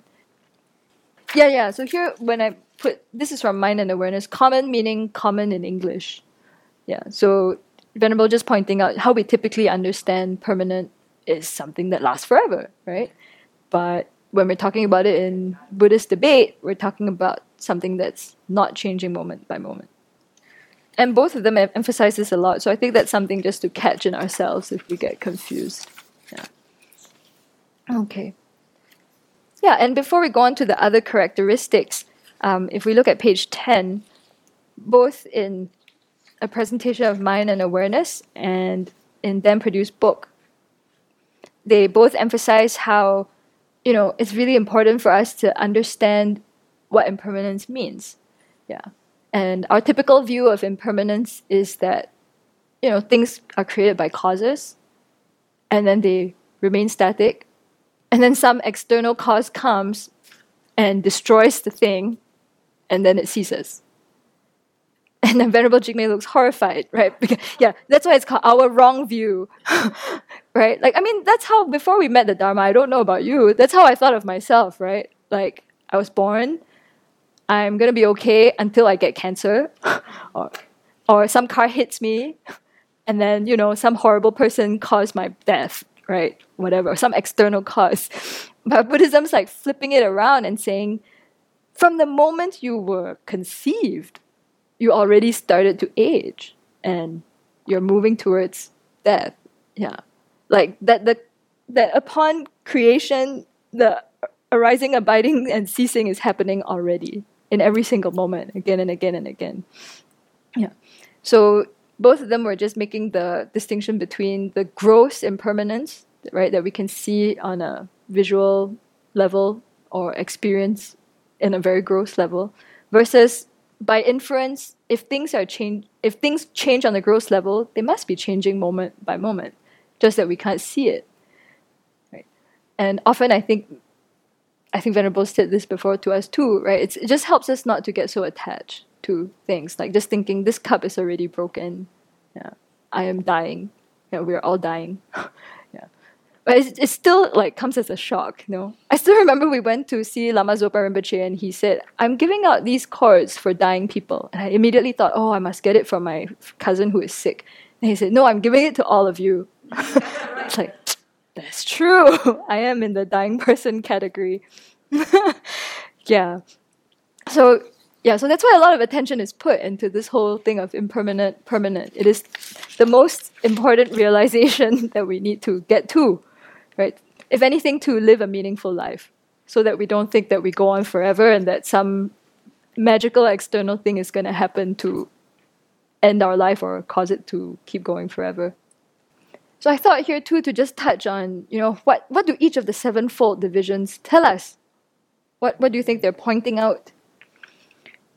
Yeah. So here, when I put, this is from Mind and Awareness, common meaning common in English. Yeah, so Venerable just pointing out how we typically understand permanent is something that lasts forever, right? But when we're talking about it in Buddhist debate, we're talking about something that's not changing moment by moment. And both of them emphasize this a lot, so I think that's something just to catch in ourselves if we get confused. Yeah. Okay. Yeah, and before we go on to the other characteristics, if we look at page 10, both in A Presentation of Mind and Awareness and in Dan Perdue's book, they both emphasize how, you know, it's really important for us to understand what impermanence means. Yeah. And our typical view of impermanence is that, you know, things are created by causes and then they remain static, and then some external cause comes and destroys the thing, and then it ceases. And then Venerable Jigme looks horrified, right? Because, yeah, that's why it's called our wrong view, right? Like, I mean, that's how, before we met the Dharma, I don't know about you, that's how I thought of myself, right? Like, I was born, I'm going to be okay until I get cancer, or some car hits me, and then, you know, some horrible person caused my death, right? Whatever, some external cause. But Buddhism's like flipping it around and saying, from the moment you were conceived, you already started to age and you're moving towards death. Yeah. Like that upon creation, the arising, abiding, and ceasing is happening already in every single moment, again and again and again. Yeah. So both of them were just making the distinction between the gross impermanence, right, that we can see on a visual level or experience in a very gross level, versus by inference, if things change on the gross level, they must be changing moment by moment, just that we can't see it. Right? And often I think Venerable said this before to us too, right? It just helps us not to get so attached to things, like just thinking this cup is already broken. Yeah, I am dying. Yeah, we are all dying. Yeah, but it still like comes as a shock. You know, I still remember we went to see Lama Zopa Rinpoche, and he said, "I'm giving out these cords for dying people," and I immediately thought, "Oh, I must get it from my cousin who is sick." And he said, "No, I'm giving it to all of you." It's like, that's true. I am in the dying person category. Yeah. So that's why a lot of attention is put into this whole thing of impermanent, permanent. It is the most important realization that we need to get to, right? If anything, to live a meaningful life, so that we don't think that we go on forever and that some magical external thing is going to happen to end our life or cause it to keep going forever. So I thought here too to just touch on, you know, what do each of the sevenfold divisions tell us? What do you think they're pointing out?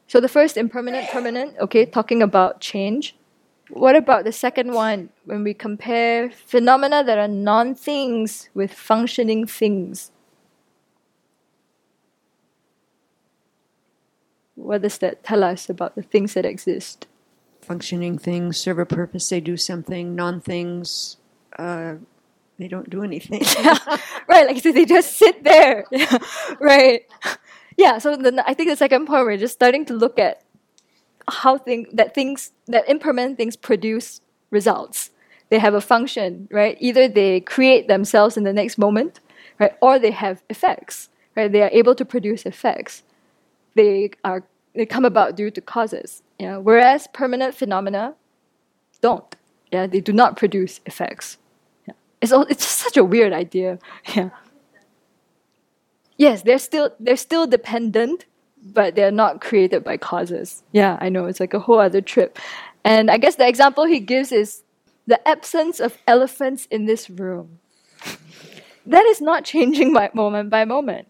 So the first, impermanent, permanent, okay, talking about change. What about the second one, when we compare phenomena that are non-things with functioning things? What does that tell us about the things that exist? Functioning things serve a purpose, they do something. Non-things, they don't do anything. Right, like so they just sit there. Right. Yeah, so I think the second point, we're just starting to look at how things that impermanent things produce results. They have a function, right? Either they create themselves in the next moment, right, or they have effects, right? They are able to produce effects. They come about due to causes. Yeah, whereas permanent phenomena don't. Yeah, they do not produce effects. Yeah. It's just such a weird idea. Yeah. Yes, they're still dependent, but they're not created by causes. Yeah, I know, it's like a whole other trip. And I guess the example he gives is the absence of elephants in this room. That is not changing moment by moment.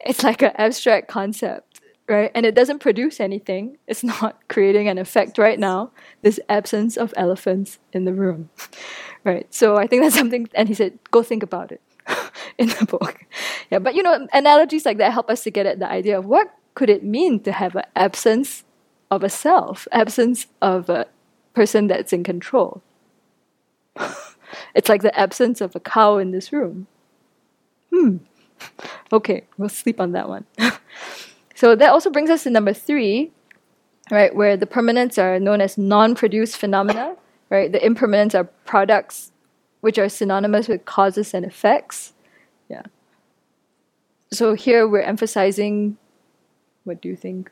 It's like an abstract concept, right? And it doesn't produce anything. It's not creating an effect right now, this absence of elephants in the room. Right, so I think that's something, and he said, go think about it. In the book. Yeah, but you know, analogies like that help us to get at the idea of what could it mean to have an absence of a self, absence of a person that's in control? It's like the absence of a cow in this room. Okay, we'll sleep on that one. So that also brings us to number 3, right, where the permanents are known as non-produced phenomena, right? The impermanents are products which are synonymous with causes and effects. Yeah. So here we're emphasizing, what do you think?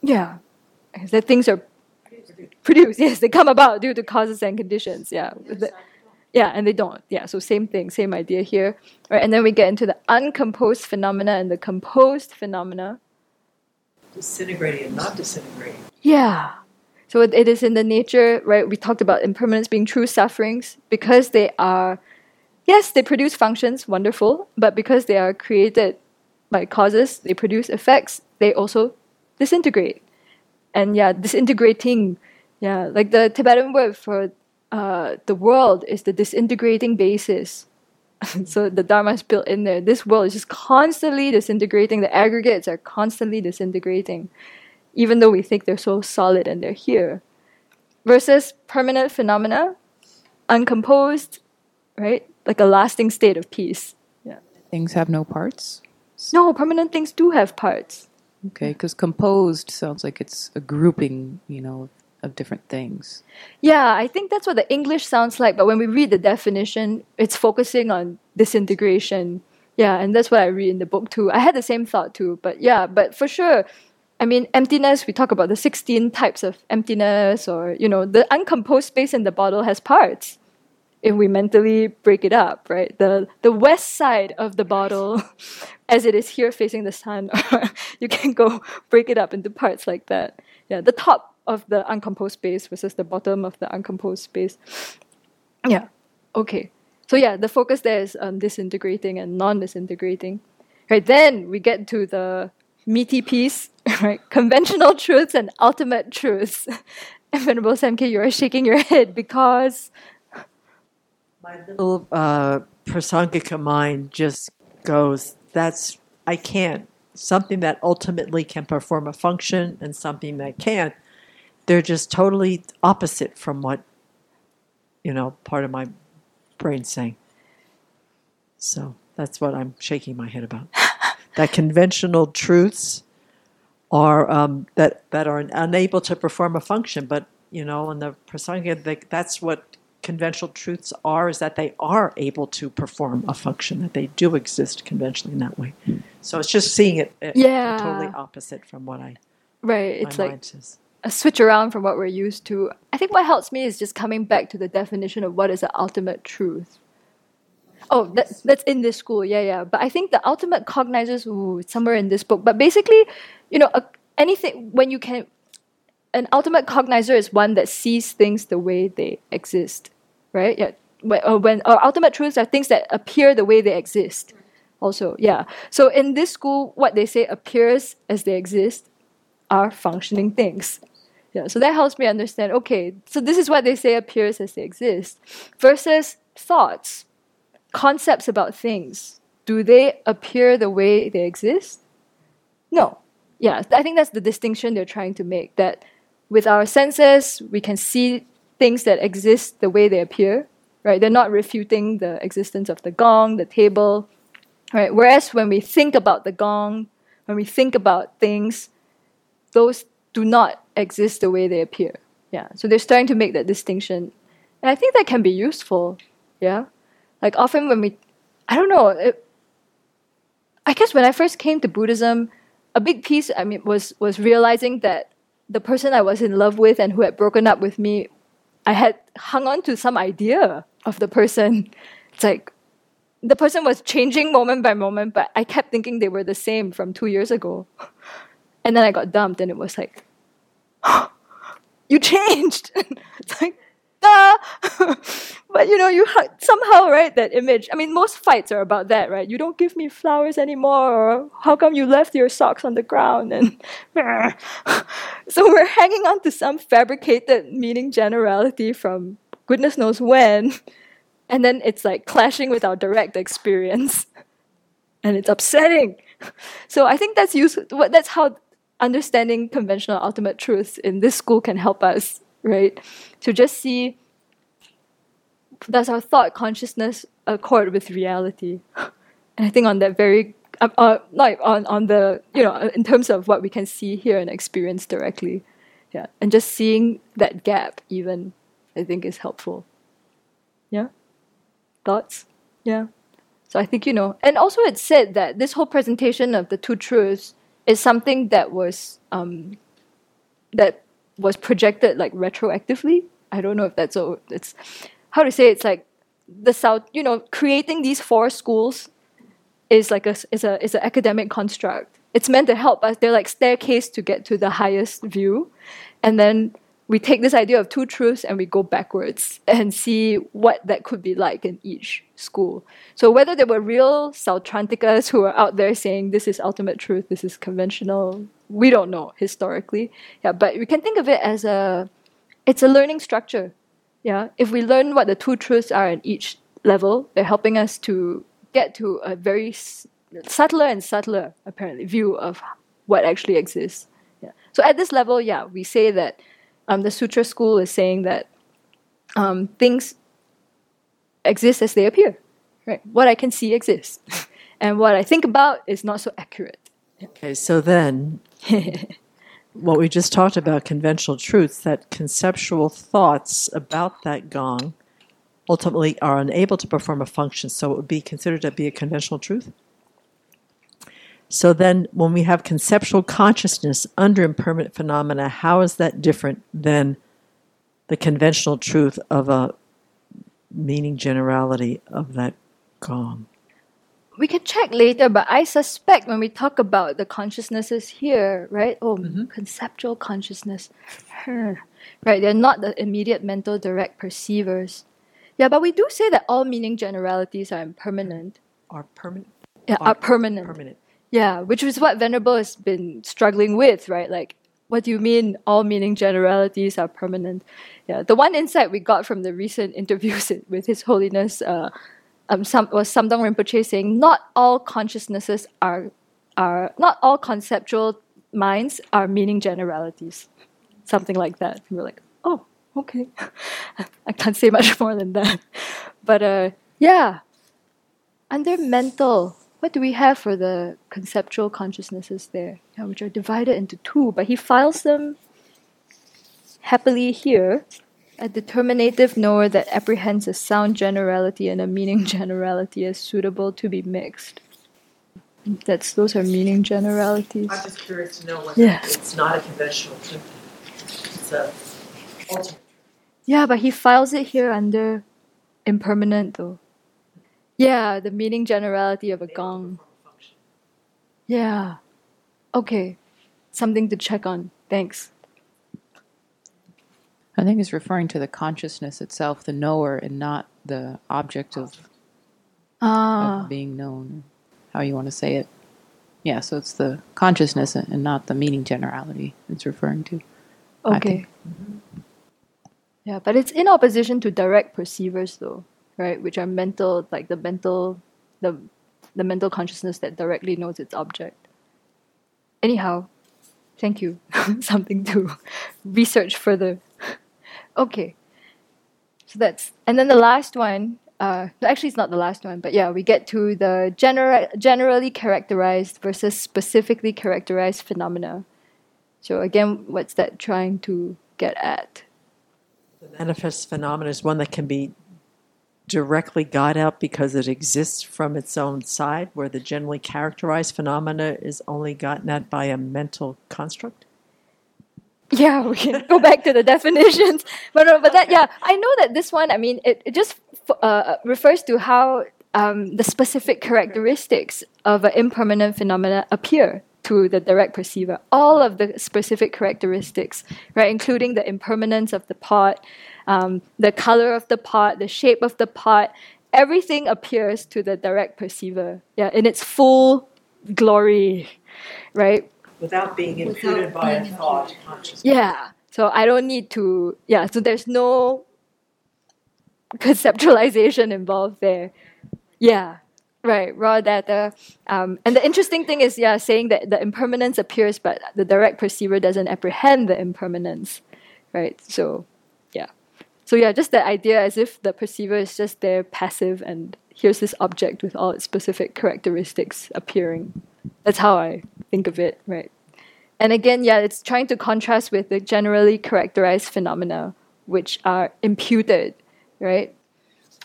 Yeah, that things are produced. Yes, they come about due to causes and conditions. Yeah. Yeah, and they don't. Yeah, so same thing, same idea here. Right, and then we get into the uncomposed phenomena and the composed phenomena. Disintegrating and not disintegrating. Yeah. So it is in the nature, right? We talked about impermanence being true sufferings because they are, yes, they produce functions, wonderful, but because they are created by causes, they produce effects, they also disintegrate. And yeah, disintegrating, yeah, like the Tibetan word for the world is the disintegrating basis. So the Dharma is built in there. This world is just constantly disintegrating. The aggregates are constantly disintegrating, even though we think they're so solid and they're here. Versus permanent phenomena, uncomposed, right? Like a lasting state of peace. Yeah. Things have no parts? No, permanent things do have parts. Okay, because composed sounds like it's a grouping, you know, of different things. Yeah, I think that's what the English sounds like, but when we read the definition, it's focusing on disintegration. Yeah, and that's what I read in the book too. I had the same thought too, but yeah, but for sure, I mean, emptiness, we talk about the 16 types of emptiness, or, you know, the uncomposed space in the bottle has parts, if we mentally break it up, right? The west side of the bottle, as it is here facing the sun, you can go break it up into parts like that. Yeah, the top of the uncomposed space versus the bottom of the uncomposed space. Yeah, okay. So yeah, the focus there is on disintegrating and non-disintegrating. Right, then we get to the meaty piece, right? Conventional truths and ultimate truths. And Venerable Semke, you are shaking your head because my little Prasangika mind just goes, I can't. Something that ultimately can perform a function and something that can't. They're just totally opposite from what, you know, part of my brain's saying. So that's what I'm shaking my head about. That conventional truths are that are unable to perform a function, but, you know, in the Prasangika, that's what conventional truths are, is that they are able to perform a function, that they do exist conventionally in that way. So it's just seeing it totally opposite from what I... Right, it's like... a switch around from what we're used to. I think what helps me is just coming back to the definition of what is the ultimate truth. Oh, that's in this school, yeah. But I think the ultimate cognizers, it's somewhere in this book. But basically, you know, anything, when you can, an ultimate cognizer is one that sees things the way they exist, right? Yeah. Or ultimate truths are things that appear the way they exist also, yeah. So in this school, what they say appears as they exist are functioning things. Yeah, so that helps me understand, okay, so this is what they say appears as they exist. Versus thoughts, concepts about things. Do they appear the way they exist? No. Yeah, I think that's the distinction they're trying to make, that with our senses, we can see things that exist the way they appear, right? They're not refuting the existence of the gong, the table, right? Whereas when we think about the gong, when we think about things, those do not exist the way they appear. Yeah, so they're starting to make that distinction. And I think that can be useful, yeah? Like often when we, I don't know, I guess when I first came to Buddhism, a big piece, I mean, was realizing that the person I was in love with and who had broken up with me, I had hung on to some idea of the person. It's like, the person was changing moment by moment, but I kept thinking they were the same from 2 years ago. And then I got dumped and it was like, oh, you changed. It's like, duh. But you know, you somehow, right, that image. I mean, most fights are about that, right? You don't give me flowers anymore, or how come you left your socks on the ground? And so we're hanging on to some fabricated meaning generality from goodness knows when. And then it's like clashing with our direct experience. And it's upsetting. So I think that's useful. That's how understanding conventional ultimate truths in this school can help us, right? To just see, does our thought consciousness accord with reality? And I think on that very, in terms of what we can see, hear, and experience directly, yeah, and just seeing that gap even, I think is helpful. Yeah, thoughts. Yeah, so I think and also it said that this whole presentation of the two truths is something that was projected like retroactively. I don't know if that's so. It's how to say. It's like the South. Creating these four schools is like is an academic construct. It's meant to help us. They're like staircase to get to the highest view, and then we take this idea of two truths and we go backwards and see what that could be like in each school. So whether there were real Sautrantikas who are out there saying this is ultimate truth, this is conventional, we don't know historically. Yeah, but we can think of it as it's a learning structure. Yeah, if we learn what the two truths are in each level, they're helping us to get to a very subtler and subtler, apparently, view of what actually exists. Yeah. So at this level, yeah, we say that the Sutra school is saying that things exist as they appear, right? What I can see exists, and what I think about is not so accurate. Okay, so then, what we just talked about, conventional truths, that conceptual thoughts about that gong ultimately are unable to perform a function, so it would be considered to be a conventional truth? So then, when we have conceptual consciousness under impermanent phenomena, how is that different than the conventional truth of a meaning generality of that gong? We can check later, but I suspect when we talk about the consciousnesses here, right? Conceptual consciousness. Right, they're not the immediate mental direct perceivers. Yeah, but we do say that all meaning generalities are impermanent. Are permanent. Yeah, which is what Venerable has been struggling with, right? Like, what do you mean all meaning generalities are permanent? Yeah, the one insight we got from the recent interviews with His Holiness was Samdhong Rinpoche saying, not all conceptual minds are meaning generalities. Something like that. We were like, oh, okay. I can't say much more than that. But under mental... What do we have for the conceptual consciousnesses there, which are divided into two? But he files them happily here, a determinative knower that apprehends a sound generality and a meaning generality as suitable to be mixed. Those are meaning generalities. I'm just curious to know it's not a conventional thing. It's an ultimate. Yeah, but he files it here under impermanent though. Yeah, the meaning generality of a gong. Yeah. Okay. Something to check on. Thanks. I think it's referring to the consciousness itself, the knower, and not the object of being known, how you want to say it. Yeah, so it's the consciousness and not the meaning generality it's referring to. Okay. Yeah, but it's in opposition to direct perceivers, though. Right, which are mental, like the mental consciousness that directly knows its object. Anyhow, thank you. Something to research further. Okay, so and then the last one. Actually, it's not the last one, but yeah, we get to the generally characterized versus specifically characterized phenomena. So again, what's that trying to get at? The manifest phenomena is one that can be directly got out because it exists from its own side, where the generally characterized phenomena is only gotten at by a mental construct? Yeah, we can go back to the definitions. I know that this one, it just refers to how the specific characteristics of an impermanent phenomena appear to the direct perceiver. All of the specific characteristics, right, including the impermanence of the pot, the color of the pot, the shape of the pot, everything appears to the direct perceiver, in its full glory, right? Without being imputed by a thought consciousness. Yeah, so I don't need to, so there's no conceptualization involved there. Yeah, Right, raw data. And the interesting thing is, yeah, saying that the impermanence appears, but the direct perceiver doesn't apprehend the impermanence, right? So, just that idea as if the perceiver is just there, passive, and here's this object with all its specific characteristics appearing. That's how I think of it, right? And again, yeah, it's trying to contrast with the generally characterized phenomena, which are imputed, right?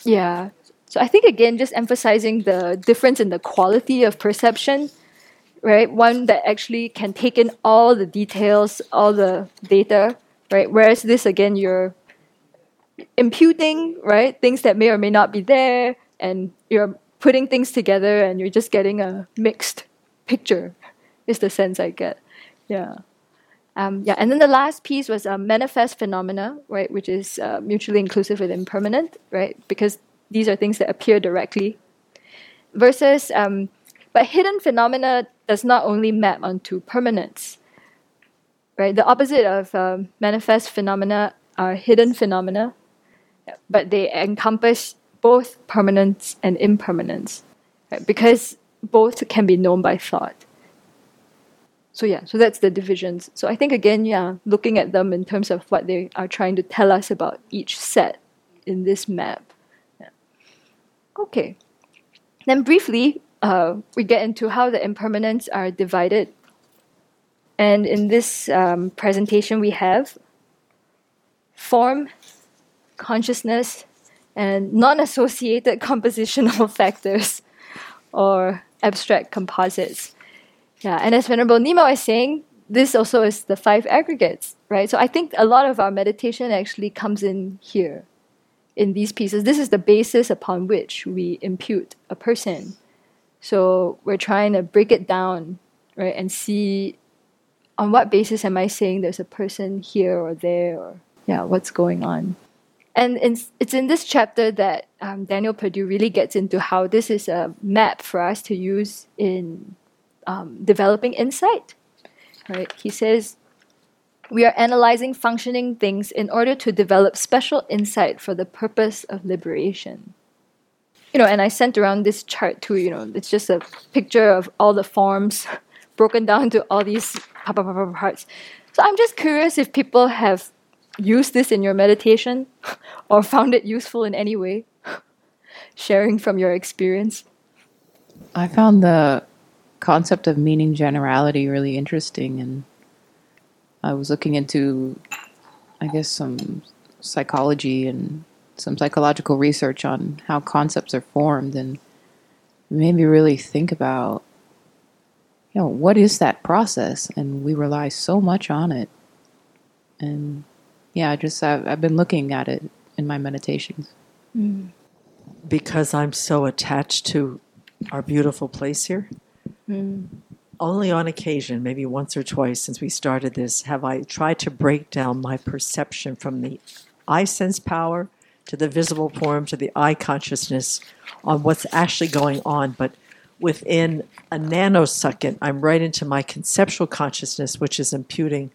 Yeah. So I think, again, just emphasizing the difference in the quality of perception, right? One that actually can take in all the details, all the data, right? Whereas this, again, you're imputing, right? Things that may or may not be there, and you're putting things together, and you're just getting a mixed picture, is the sense I get. Yeah. And then the last piece was manifest phenomena, right? Which is mutually inclusive with impermanent, right? Because these are things that appear directly. Versus, but hidden phenomena does not only map onto permanence, right? The opposite of manifest phenomena are hidden phenomena, but they encompass both permanence and impermanence, right? Because both can be known by thought. So that's the divisions. So I think, again, looking at them in terms of what they are trying to tell us about each set in this map. Okay, then briefly, we get into how the impermanents are divided. And in this presentation, we have form, consciousness, and non-associated compositional factors, or abstract composites. Yeah, and as Venerable Nima was saying, this also is the five aggregates, right? So I think a lot of our meditation actually comes in here. In these pieces, this is the basis upon which we impute a person. So we're trying to break it down, right, and see on what basis am I saying there's a person here or there, or what's going on. And it's in this chapter that Daniel Perdue really gets into how this is a map for us to use in developing insight. Right? He says, we are analyzing functioning things in order to develop special insight for the purpose of liberation. And I sent around this chart too, it's just a picture of all the forms broken down to all these parts. So I'm just curious if people have used this in your meditation or found it useful in any way, sharing from your experience. I found the concept of meaning generality really interesting, and I was looking into, I guess, some psychology and some psychological research on how concepts are formed, and made me really think about, what is that process? And we rely so much on it. And I've been looking at it in my meditations. Mm. Because I'm so attached to our beautiful place here. Mm. Only on occasion, maybe once or twice since we started this, have I tried to break down my perception from the I sense power to the visible form to the I consciousness on what's actually going on. But within a nanosecond, I'm right into my conceptual consciousness, which is imputing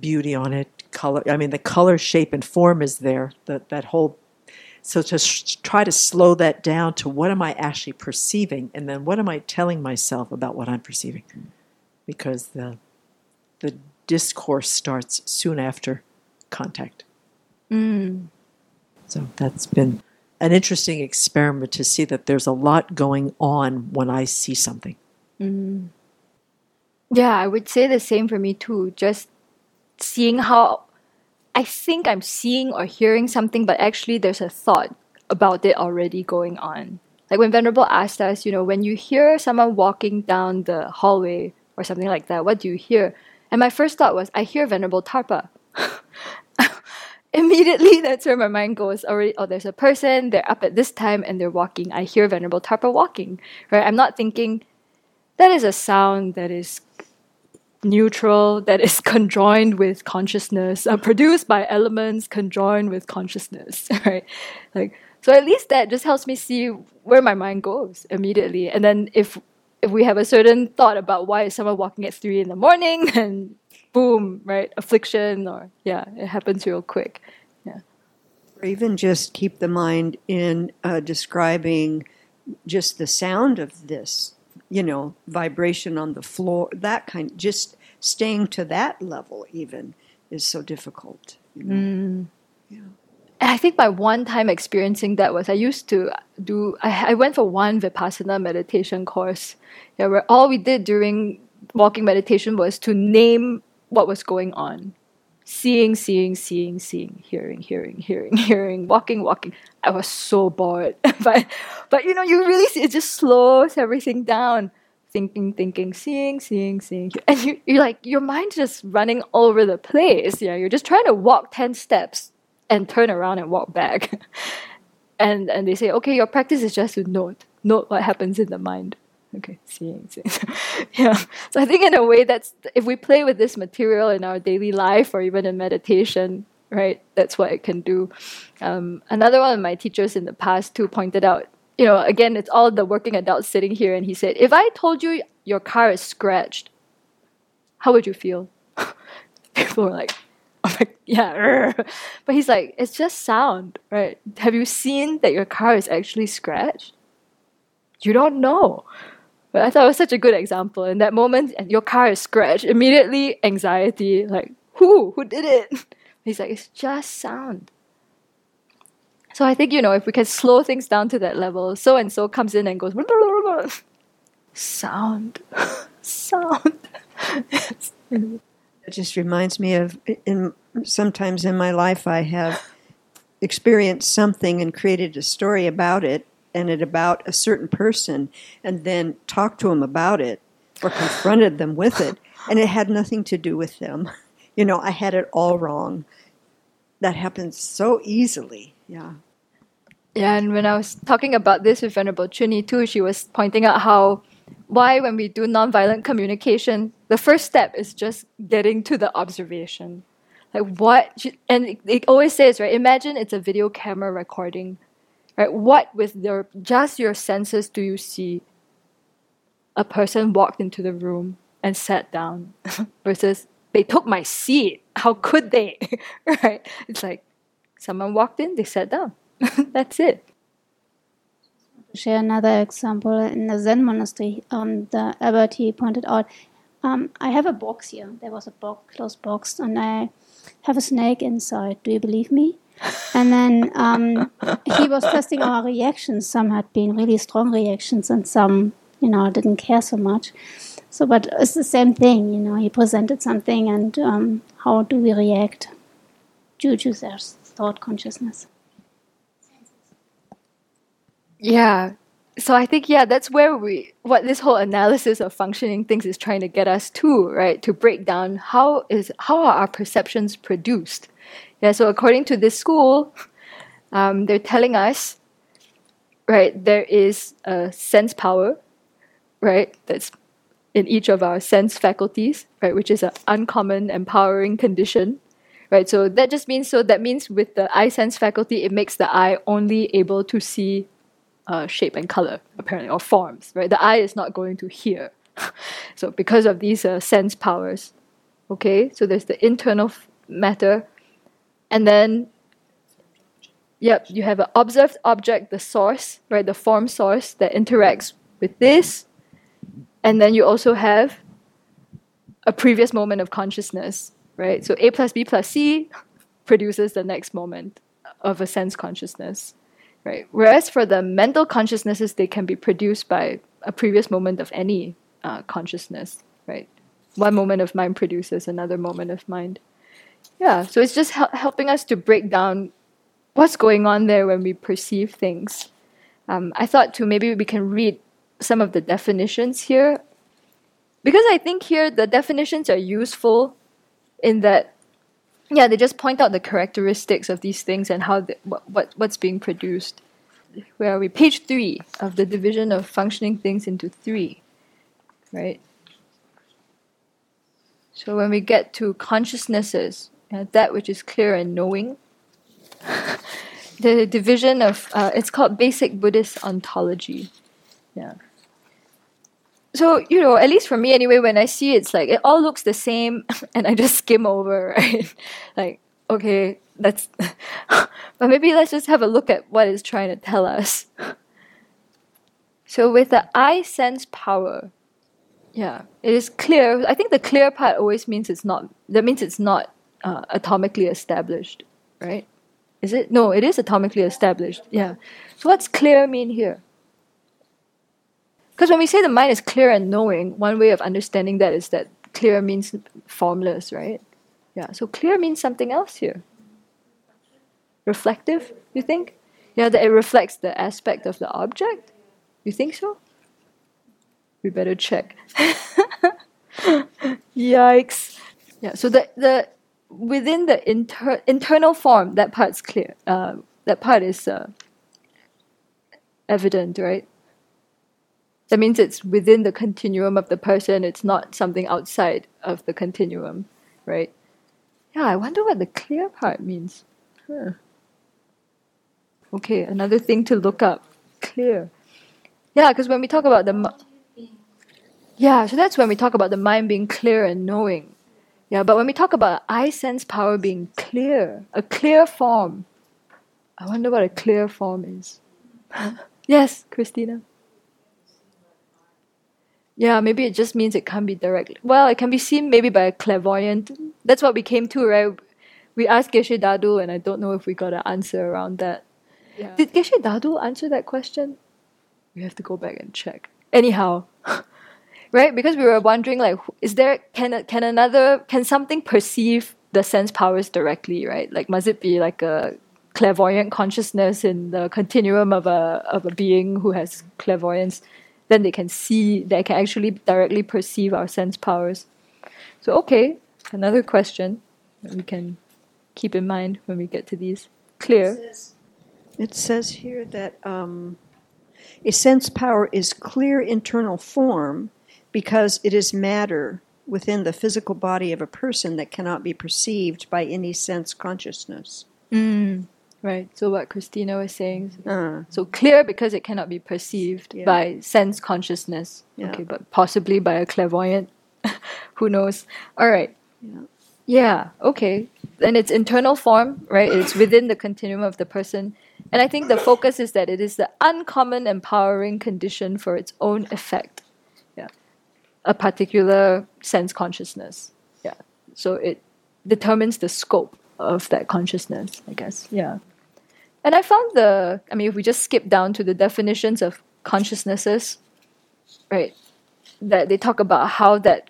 beauty on it, color. I mean, the color, shape, and form is there, that whole. So to try to slow that down to what am I actually perceiving, and then what am I telling myself about what I'm perceiving, because the discourse starts soon after contact. Mm. So that's been an interesting experiment to see that there's a lot going on when I see something. Mm. Yeah, I would say the same for me too. Just seeing how I think I'm seeing or hearing something, but actually there's a thought about it already going on. Like when Venerable asked us, when you hear someone walking down the hallway or something like that, what do you hear? And my first thought was, I hear Venerable Tarpa. Immediately, that's where my mind goes. Already, oh, there's a person, they're up at this time and they're walking. I hear Venerable Tarpa walking, right? I'm not thinking, that is a sound that is neutral, that is conjoined with consciousness, produced by elements conjoined with consciousness, right? So at least that just helps me see where my mind goes immediately. And then if we have a certain thought about why is someone walking at 3 a.m, and boom, right? Affliction, or it happens real quick. Yeah. Or even just keep the mind in describing just the sound of this, you know, vibration on the floor, that kind, just staying to that level even is so difficult. You know? Yeah. I think my one time experiencing that was I went for one Vipassana meditation course, yeah, where all we did during walking meditation was to name what was going on. Seeing, hearing, walking. I was so bored. but you know, you really see, it just slows everything down. Thinking, seeing. And you're like, your mind's just running all over the place. Yeah, you're just trying to walk 10 steps and turn around and walk back. and they say, okay, your practice is just to note what happens in the mind. Okay, seeing. Yeah. So I think in a way that's, if we play with this material in our daily life or even in meditation, right, that's what it can do. Another one of my teachers in the past too pointed out, you know, again, it's all the working adults sitting here, and he said, if I told you your car is scratched, how would you feel? People were like, yeah. But he's like, it's just sound, right? Have you seen that your car is actually scratched? You don't know. But I thought it was such a good example. In that moment, your car is scratched. Immediately, anxiety. Like, who did it? He's like, it's just sound. So I think, you know, if we can slow things down to that level, so-and-so comes in and goes, sound. It just reminds me of, sometimes in my life, I have experienced something and created a story about it, and it about a certain person, and then talked to them about it or confronted them with it, and it had nothing to do with them. You know, I had it all wrong. That happens so easily. Yeah. Yeah, and when I was talking about this with Venerable Chuni too, she was pointing out why when we do nonviolent communication, the first step is just getting to the observation. Like and it always says, right, imagine it's a video camera recording. Right, what with just your senses do you see? A person walked into the room and sat down versus they took my seat. How could they? Right? It's like someone walked in, they sat down. That's it. To share another example in the Zen monastery, the abbot pointed out, I have a box here. There was a closed box, and I have a snake inside. Do you believe me? And then he was testing our reactions. Some had been really strong reactions, and some, you know, didn't care so much. So, but it's the same thing, you know. He presented something, and how do we react due to their thought consciousness? Yeah. So I think, yeah, that's where what this whole analysis of functioning things is trying to get us to, right? To break down how are our perceptions produced. Yeah, so according to this school, they're telling us, right, there is a sense power, right, that's in each of our sense faculties, right, which is an uncommon, empowering condition, right? So that just means, with the eye sense faculty, it makes the eye only able to see shape and color, apparently, or forms, right? The eye is not going to hear. So because of these sense powers, okay, so there's the internal matter. And then, yep, you have an observed object, the source, right, the form source that interacts with this. And then you also have a previous moment of consciousness, right? So A plus B plus C produces the next moment of a sense consciousness, right? Whereas for the mental consciousnesses, they can be produced by a previous moment of any consciousness, right? One moment of mind produces another moment of mind. Yeah, so it's just helping us to break down what's going on there when we perceive things. I thought too, maybe we can read some of the definitions here, because I think here the definitions are useful in that, yeah, they just point out the characteristics of these things and how what's being produced. Where are we? Page 3 of the division of functioning things into 3, right? So when we get to consciousnesses, that which is clear and knowing, the division of it's called basic Buddhist ontology. Yeah. So, you know, at least for me anyway, when I see it's like it all looks the same, and I just skim over, right? Like, okay, that's but maybe let's just have a look at what it's trying to tell us. So with the I sense power, yeah, it is clear. I think the clear part always means it's not. That means it's not atomically established, right? Is it? No, it is atomically established. Yeah. So what's clear mean here? Because when we say the mind is clear and knowing, one way of understanding that is that clear means formless, right? Yeah. So clear means something else here. Reflective, you think? Yeah, that it reflects the aspect of the object? You think so? We better check. Yikes. Yeah, so the within the internal form, that part's clear. That part is evident, right? That means it's within the continuum of the person, it's not something outside of the continuum, right? Yeah, I wonder what the clear part means. Huh. Okay, another thing to look up. Clear. Yeah, because when we talk about the... so that's when we talk about the mind being clear and knowing. Yeah, but when we talk about I sense power being clear, a clear form, I wonder what a clear form is. Yes, Christina. Yeah, maybe it just means it can't be directly... Well, it can be seen maybe by a clairvoyant. That's what we came to, right? We asked Geshe Dadu, and I don't know if we got an answer around that. Yeah. Did Geshe Dadu answer that question? We have to go back and check. Anyhow, right? Because we were wondering, like, can something perceive the sense powers directly, right? Like, must it be like a clairvoyant consciousness in the continuum of a being who has clairvoyance? Then they can see, they can actually directly perceive our sense powers. So, okay, another question that we can keep in mind when we get to these. Clear. It says here that a sense power is clear internal form because it is matter within the physical body of a person that cannot be perceived by any sense consciousness. Mm. Right, so what Christina was saying. So clear because it cannot be perceived by sense consciousness. Yeah. Okay, but possibly by a clairvoyant. Who knows? All right. Yeah, okay. And it's internal form, right? It's within the continuum of the person. And I think the focus is that it is the uncommon empowering condition for its own effect. Yeah, a particular sense consciousness. Yeah, so it determines the scope of that consciousness, I guess. Yeah. And I found if we just skip down to the definitions of consciousnesses, right, that they talk about how that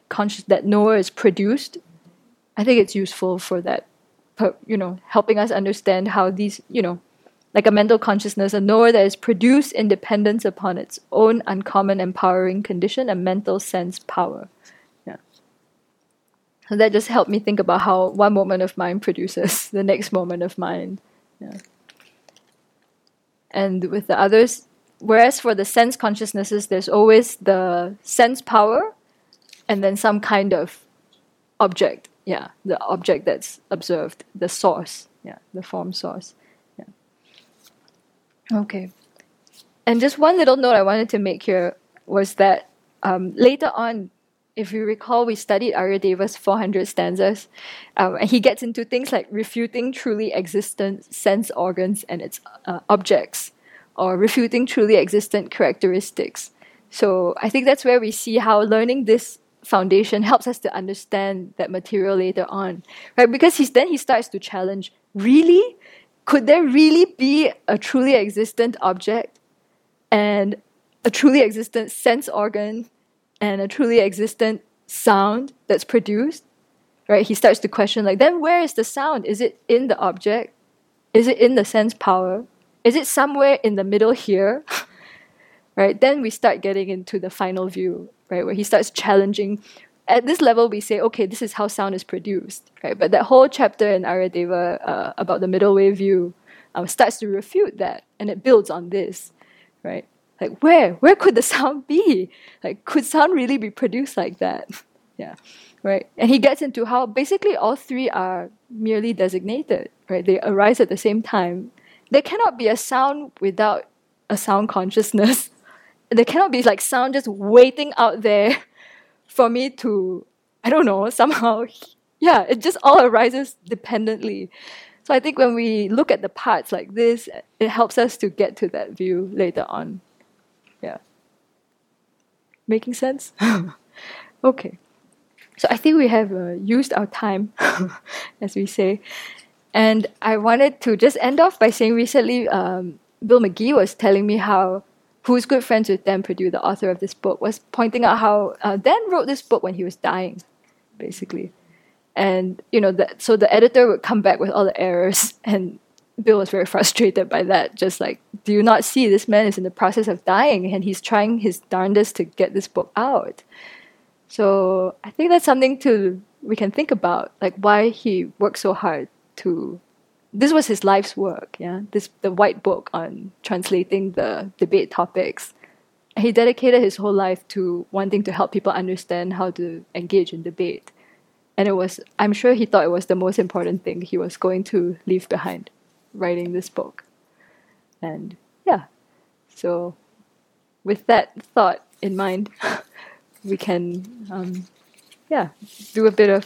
knower is produced, I think it's useful for that, helping us understand how these, like a mental consciousness, a knower that is produced in dependence upon its own uncommon empowering condition, a mental sense power. And that just helped me think about how one moment of mind produces the next moment of mind. Yeah. And with the others, whereas for the sense consciousnesses, there's always the sense power and then some kind of object. Yeah, the object that's observed, the source. Yeah, the form source. Yeah. Okay. And just one little note I wanted to make here was that later on, if you recall, we studied Arya Deva's 400 stanzas, and he gets into things like refuting truly existent sense organs and its objects, or refuting truly existent characteristics. So I think that's where we see how learning this foundation helps us to understand that material later on, right? Because he starts to challenge, really? Could there really be a truly existent object and a truly existent sense organ and a truly existent sound that's produced, right? He starts to question, like, then where is the sound? Is it in the object? Is it in the sense power? Is it somewhere in the middle here? Right? Then we start getting into the final view, right? Where he starts challenging. At this level, we say, okay, this is how sound is produced, right? But that whole chapter in Arya Deva about the middle way view starts to refute that, and it builds on this, right? Like, where could the sound be? Like, could sound really be produced like that? Yeah, right. And he gets into how basically all three are merely designated, right? They arise at the same time. There cannot be a sound without a sound consciousness. There cannot be, like, sound just waiting out there for me to, I don't know, somehow. Yeah, it just all arises dependently. So I think when we look at the parts like this, it helps us to get to that view later on. Yeah. making sense? Okay. So I think we have used our time, as we say. And I wanted to just end off by saying recently, Bill McGee was telling me how, who's good friends with Dan Perdue, the author of this book, was pointing out how Dan wrote this book when he was dying, basically. And, you know, so the editor would come back with all the errors, and Bill was very frustrated by that. Just like, do you not see this man is in the process of dying, and he's trying his darndest to get this book out? So I think that's something we can think about, like why he worked so hard to... This was his life's work, yeah? The white book on translating the debate topics. He dedicated his whole life to wanting to help people understand how to engage in debate. And I'm sure he thought it was the most important thing he was going to leave behind, writing this book. And yeah, so with that thought in mind, we can do a bit of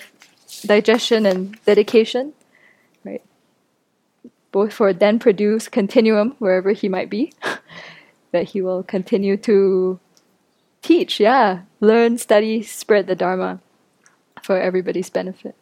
digestion and dedication, right? Both for Dan Perdue's continuum, wherever he might be, that he will continue to teach, learn, study, spread the Dharma for everybody's benefit.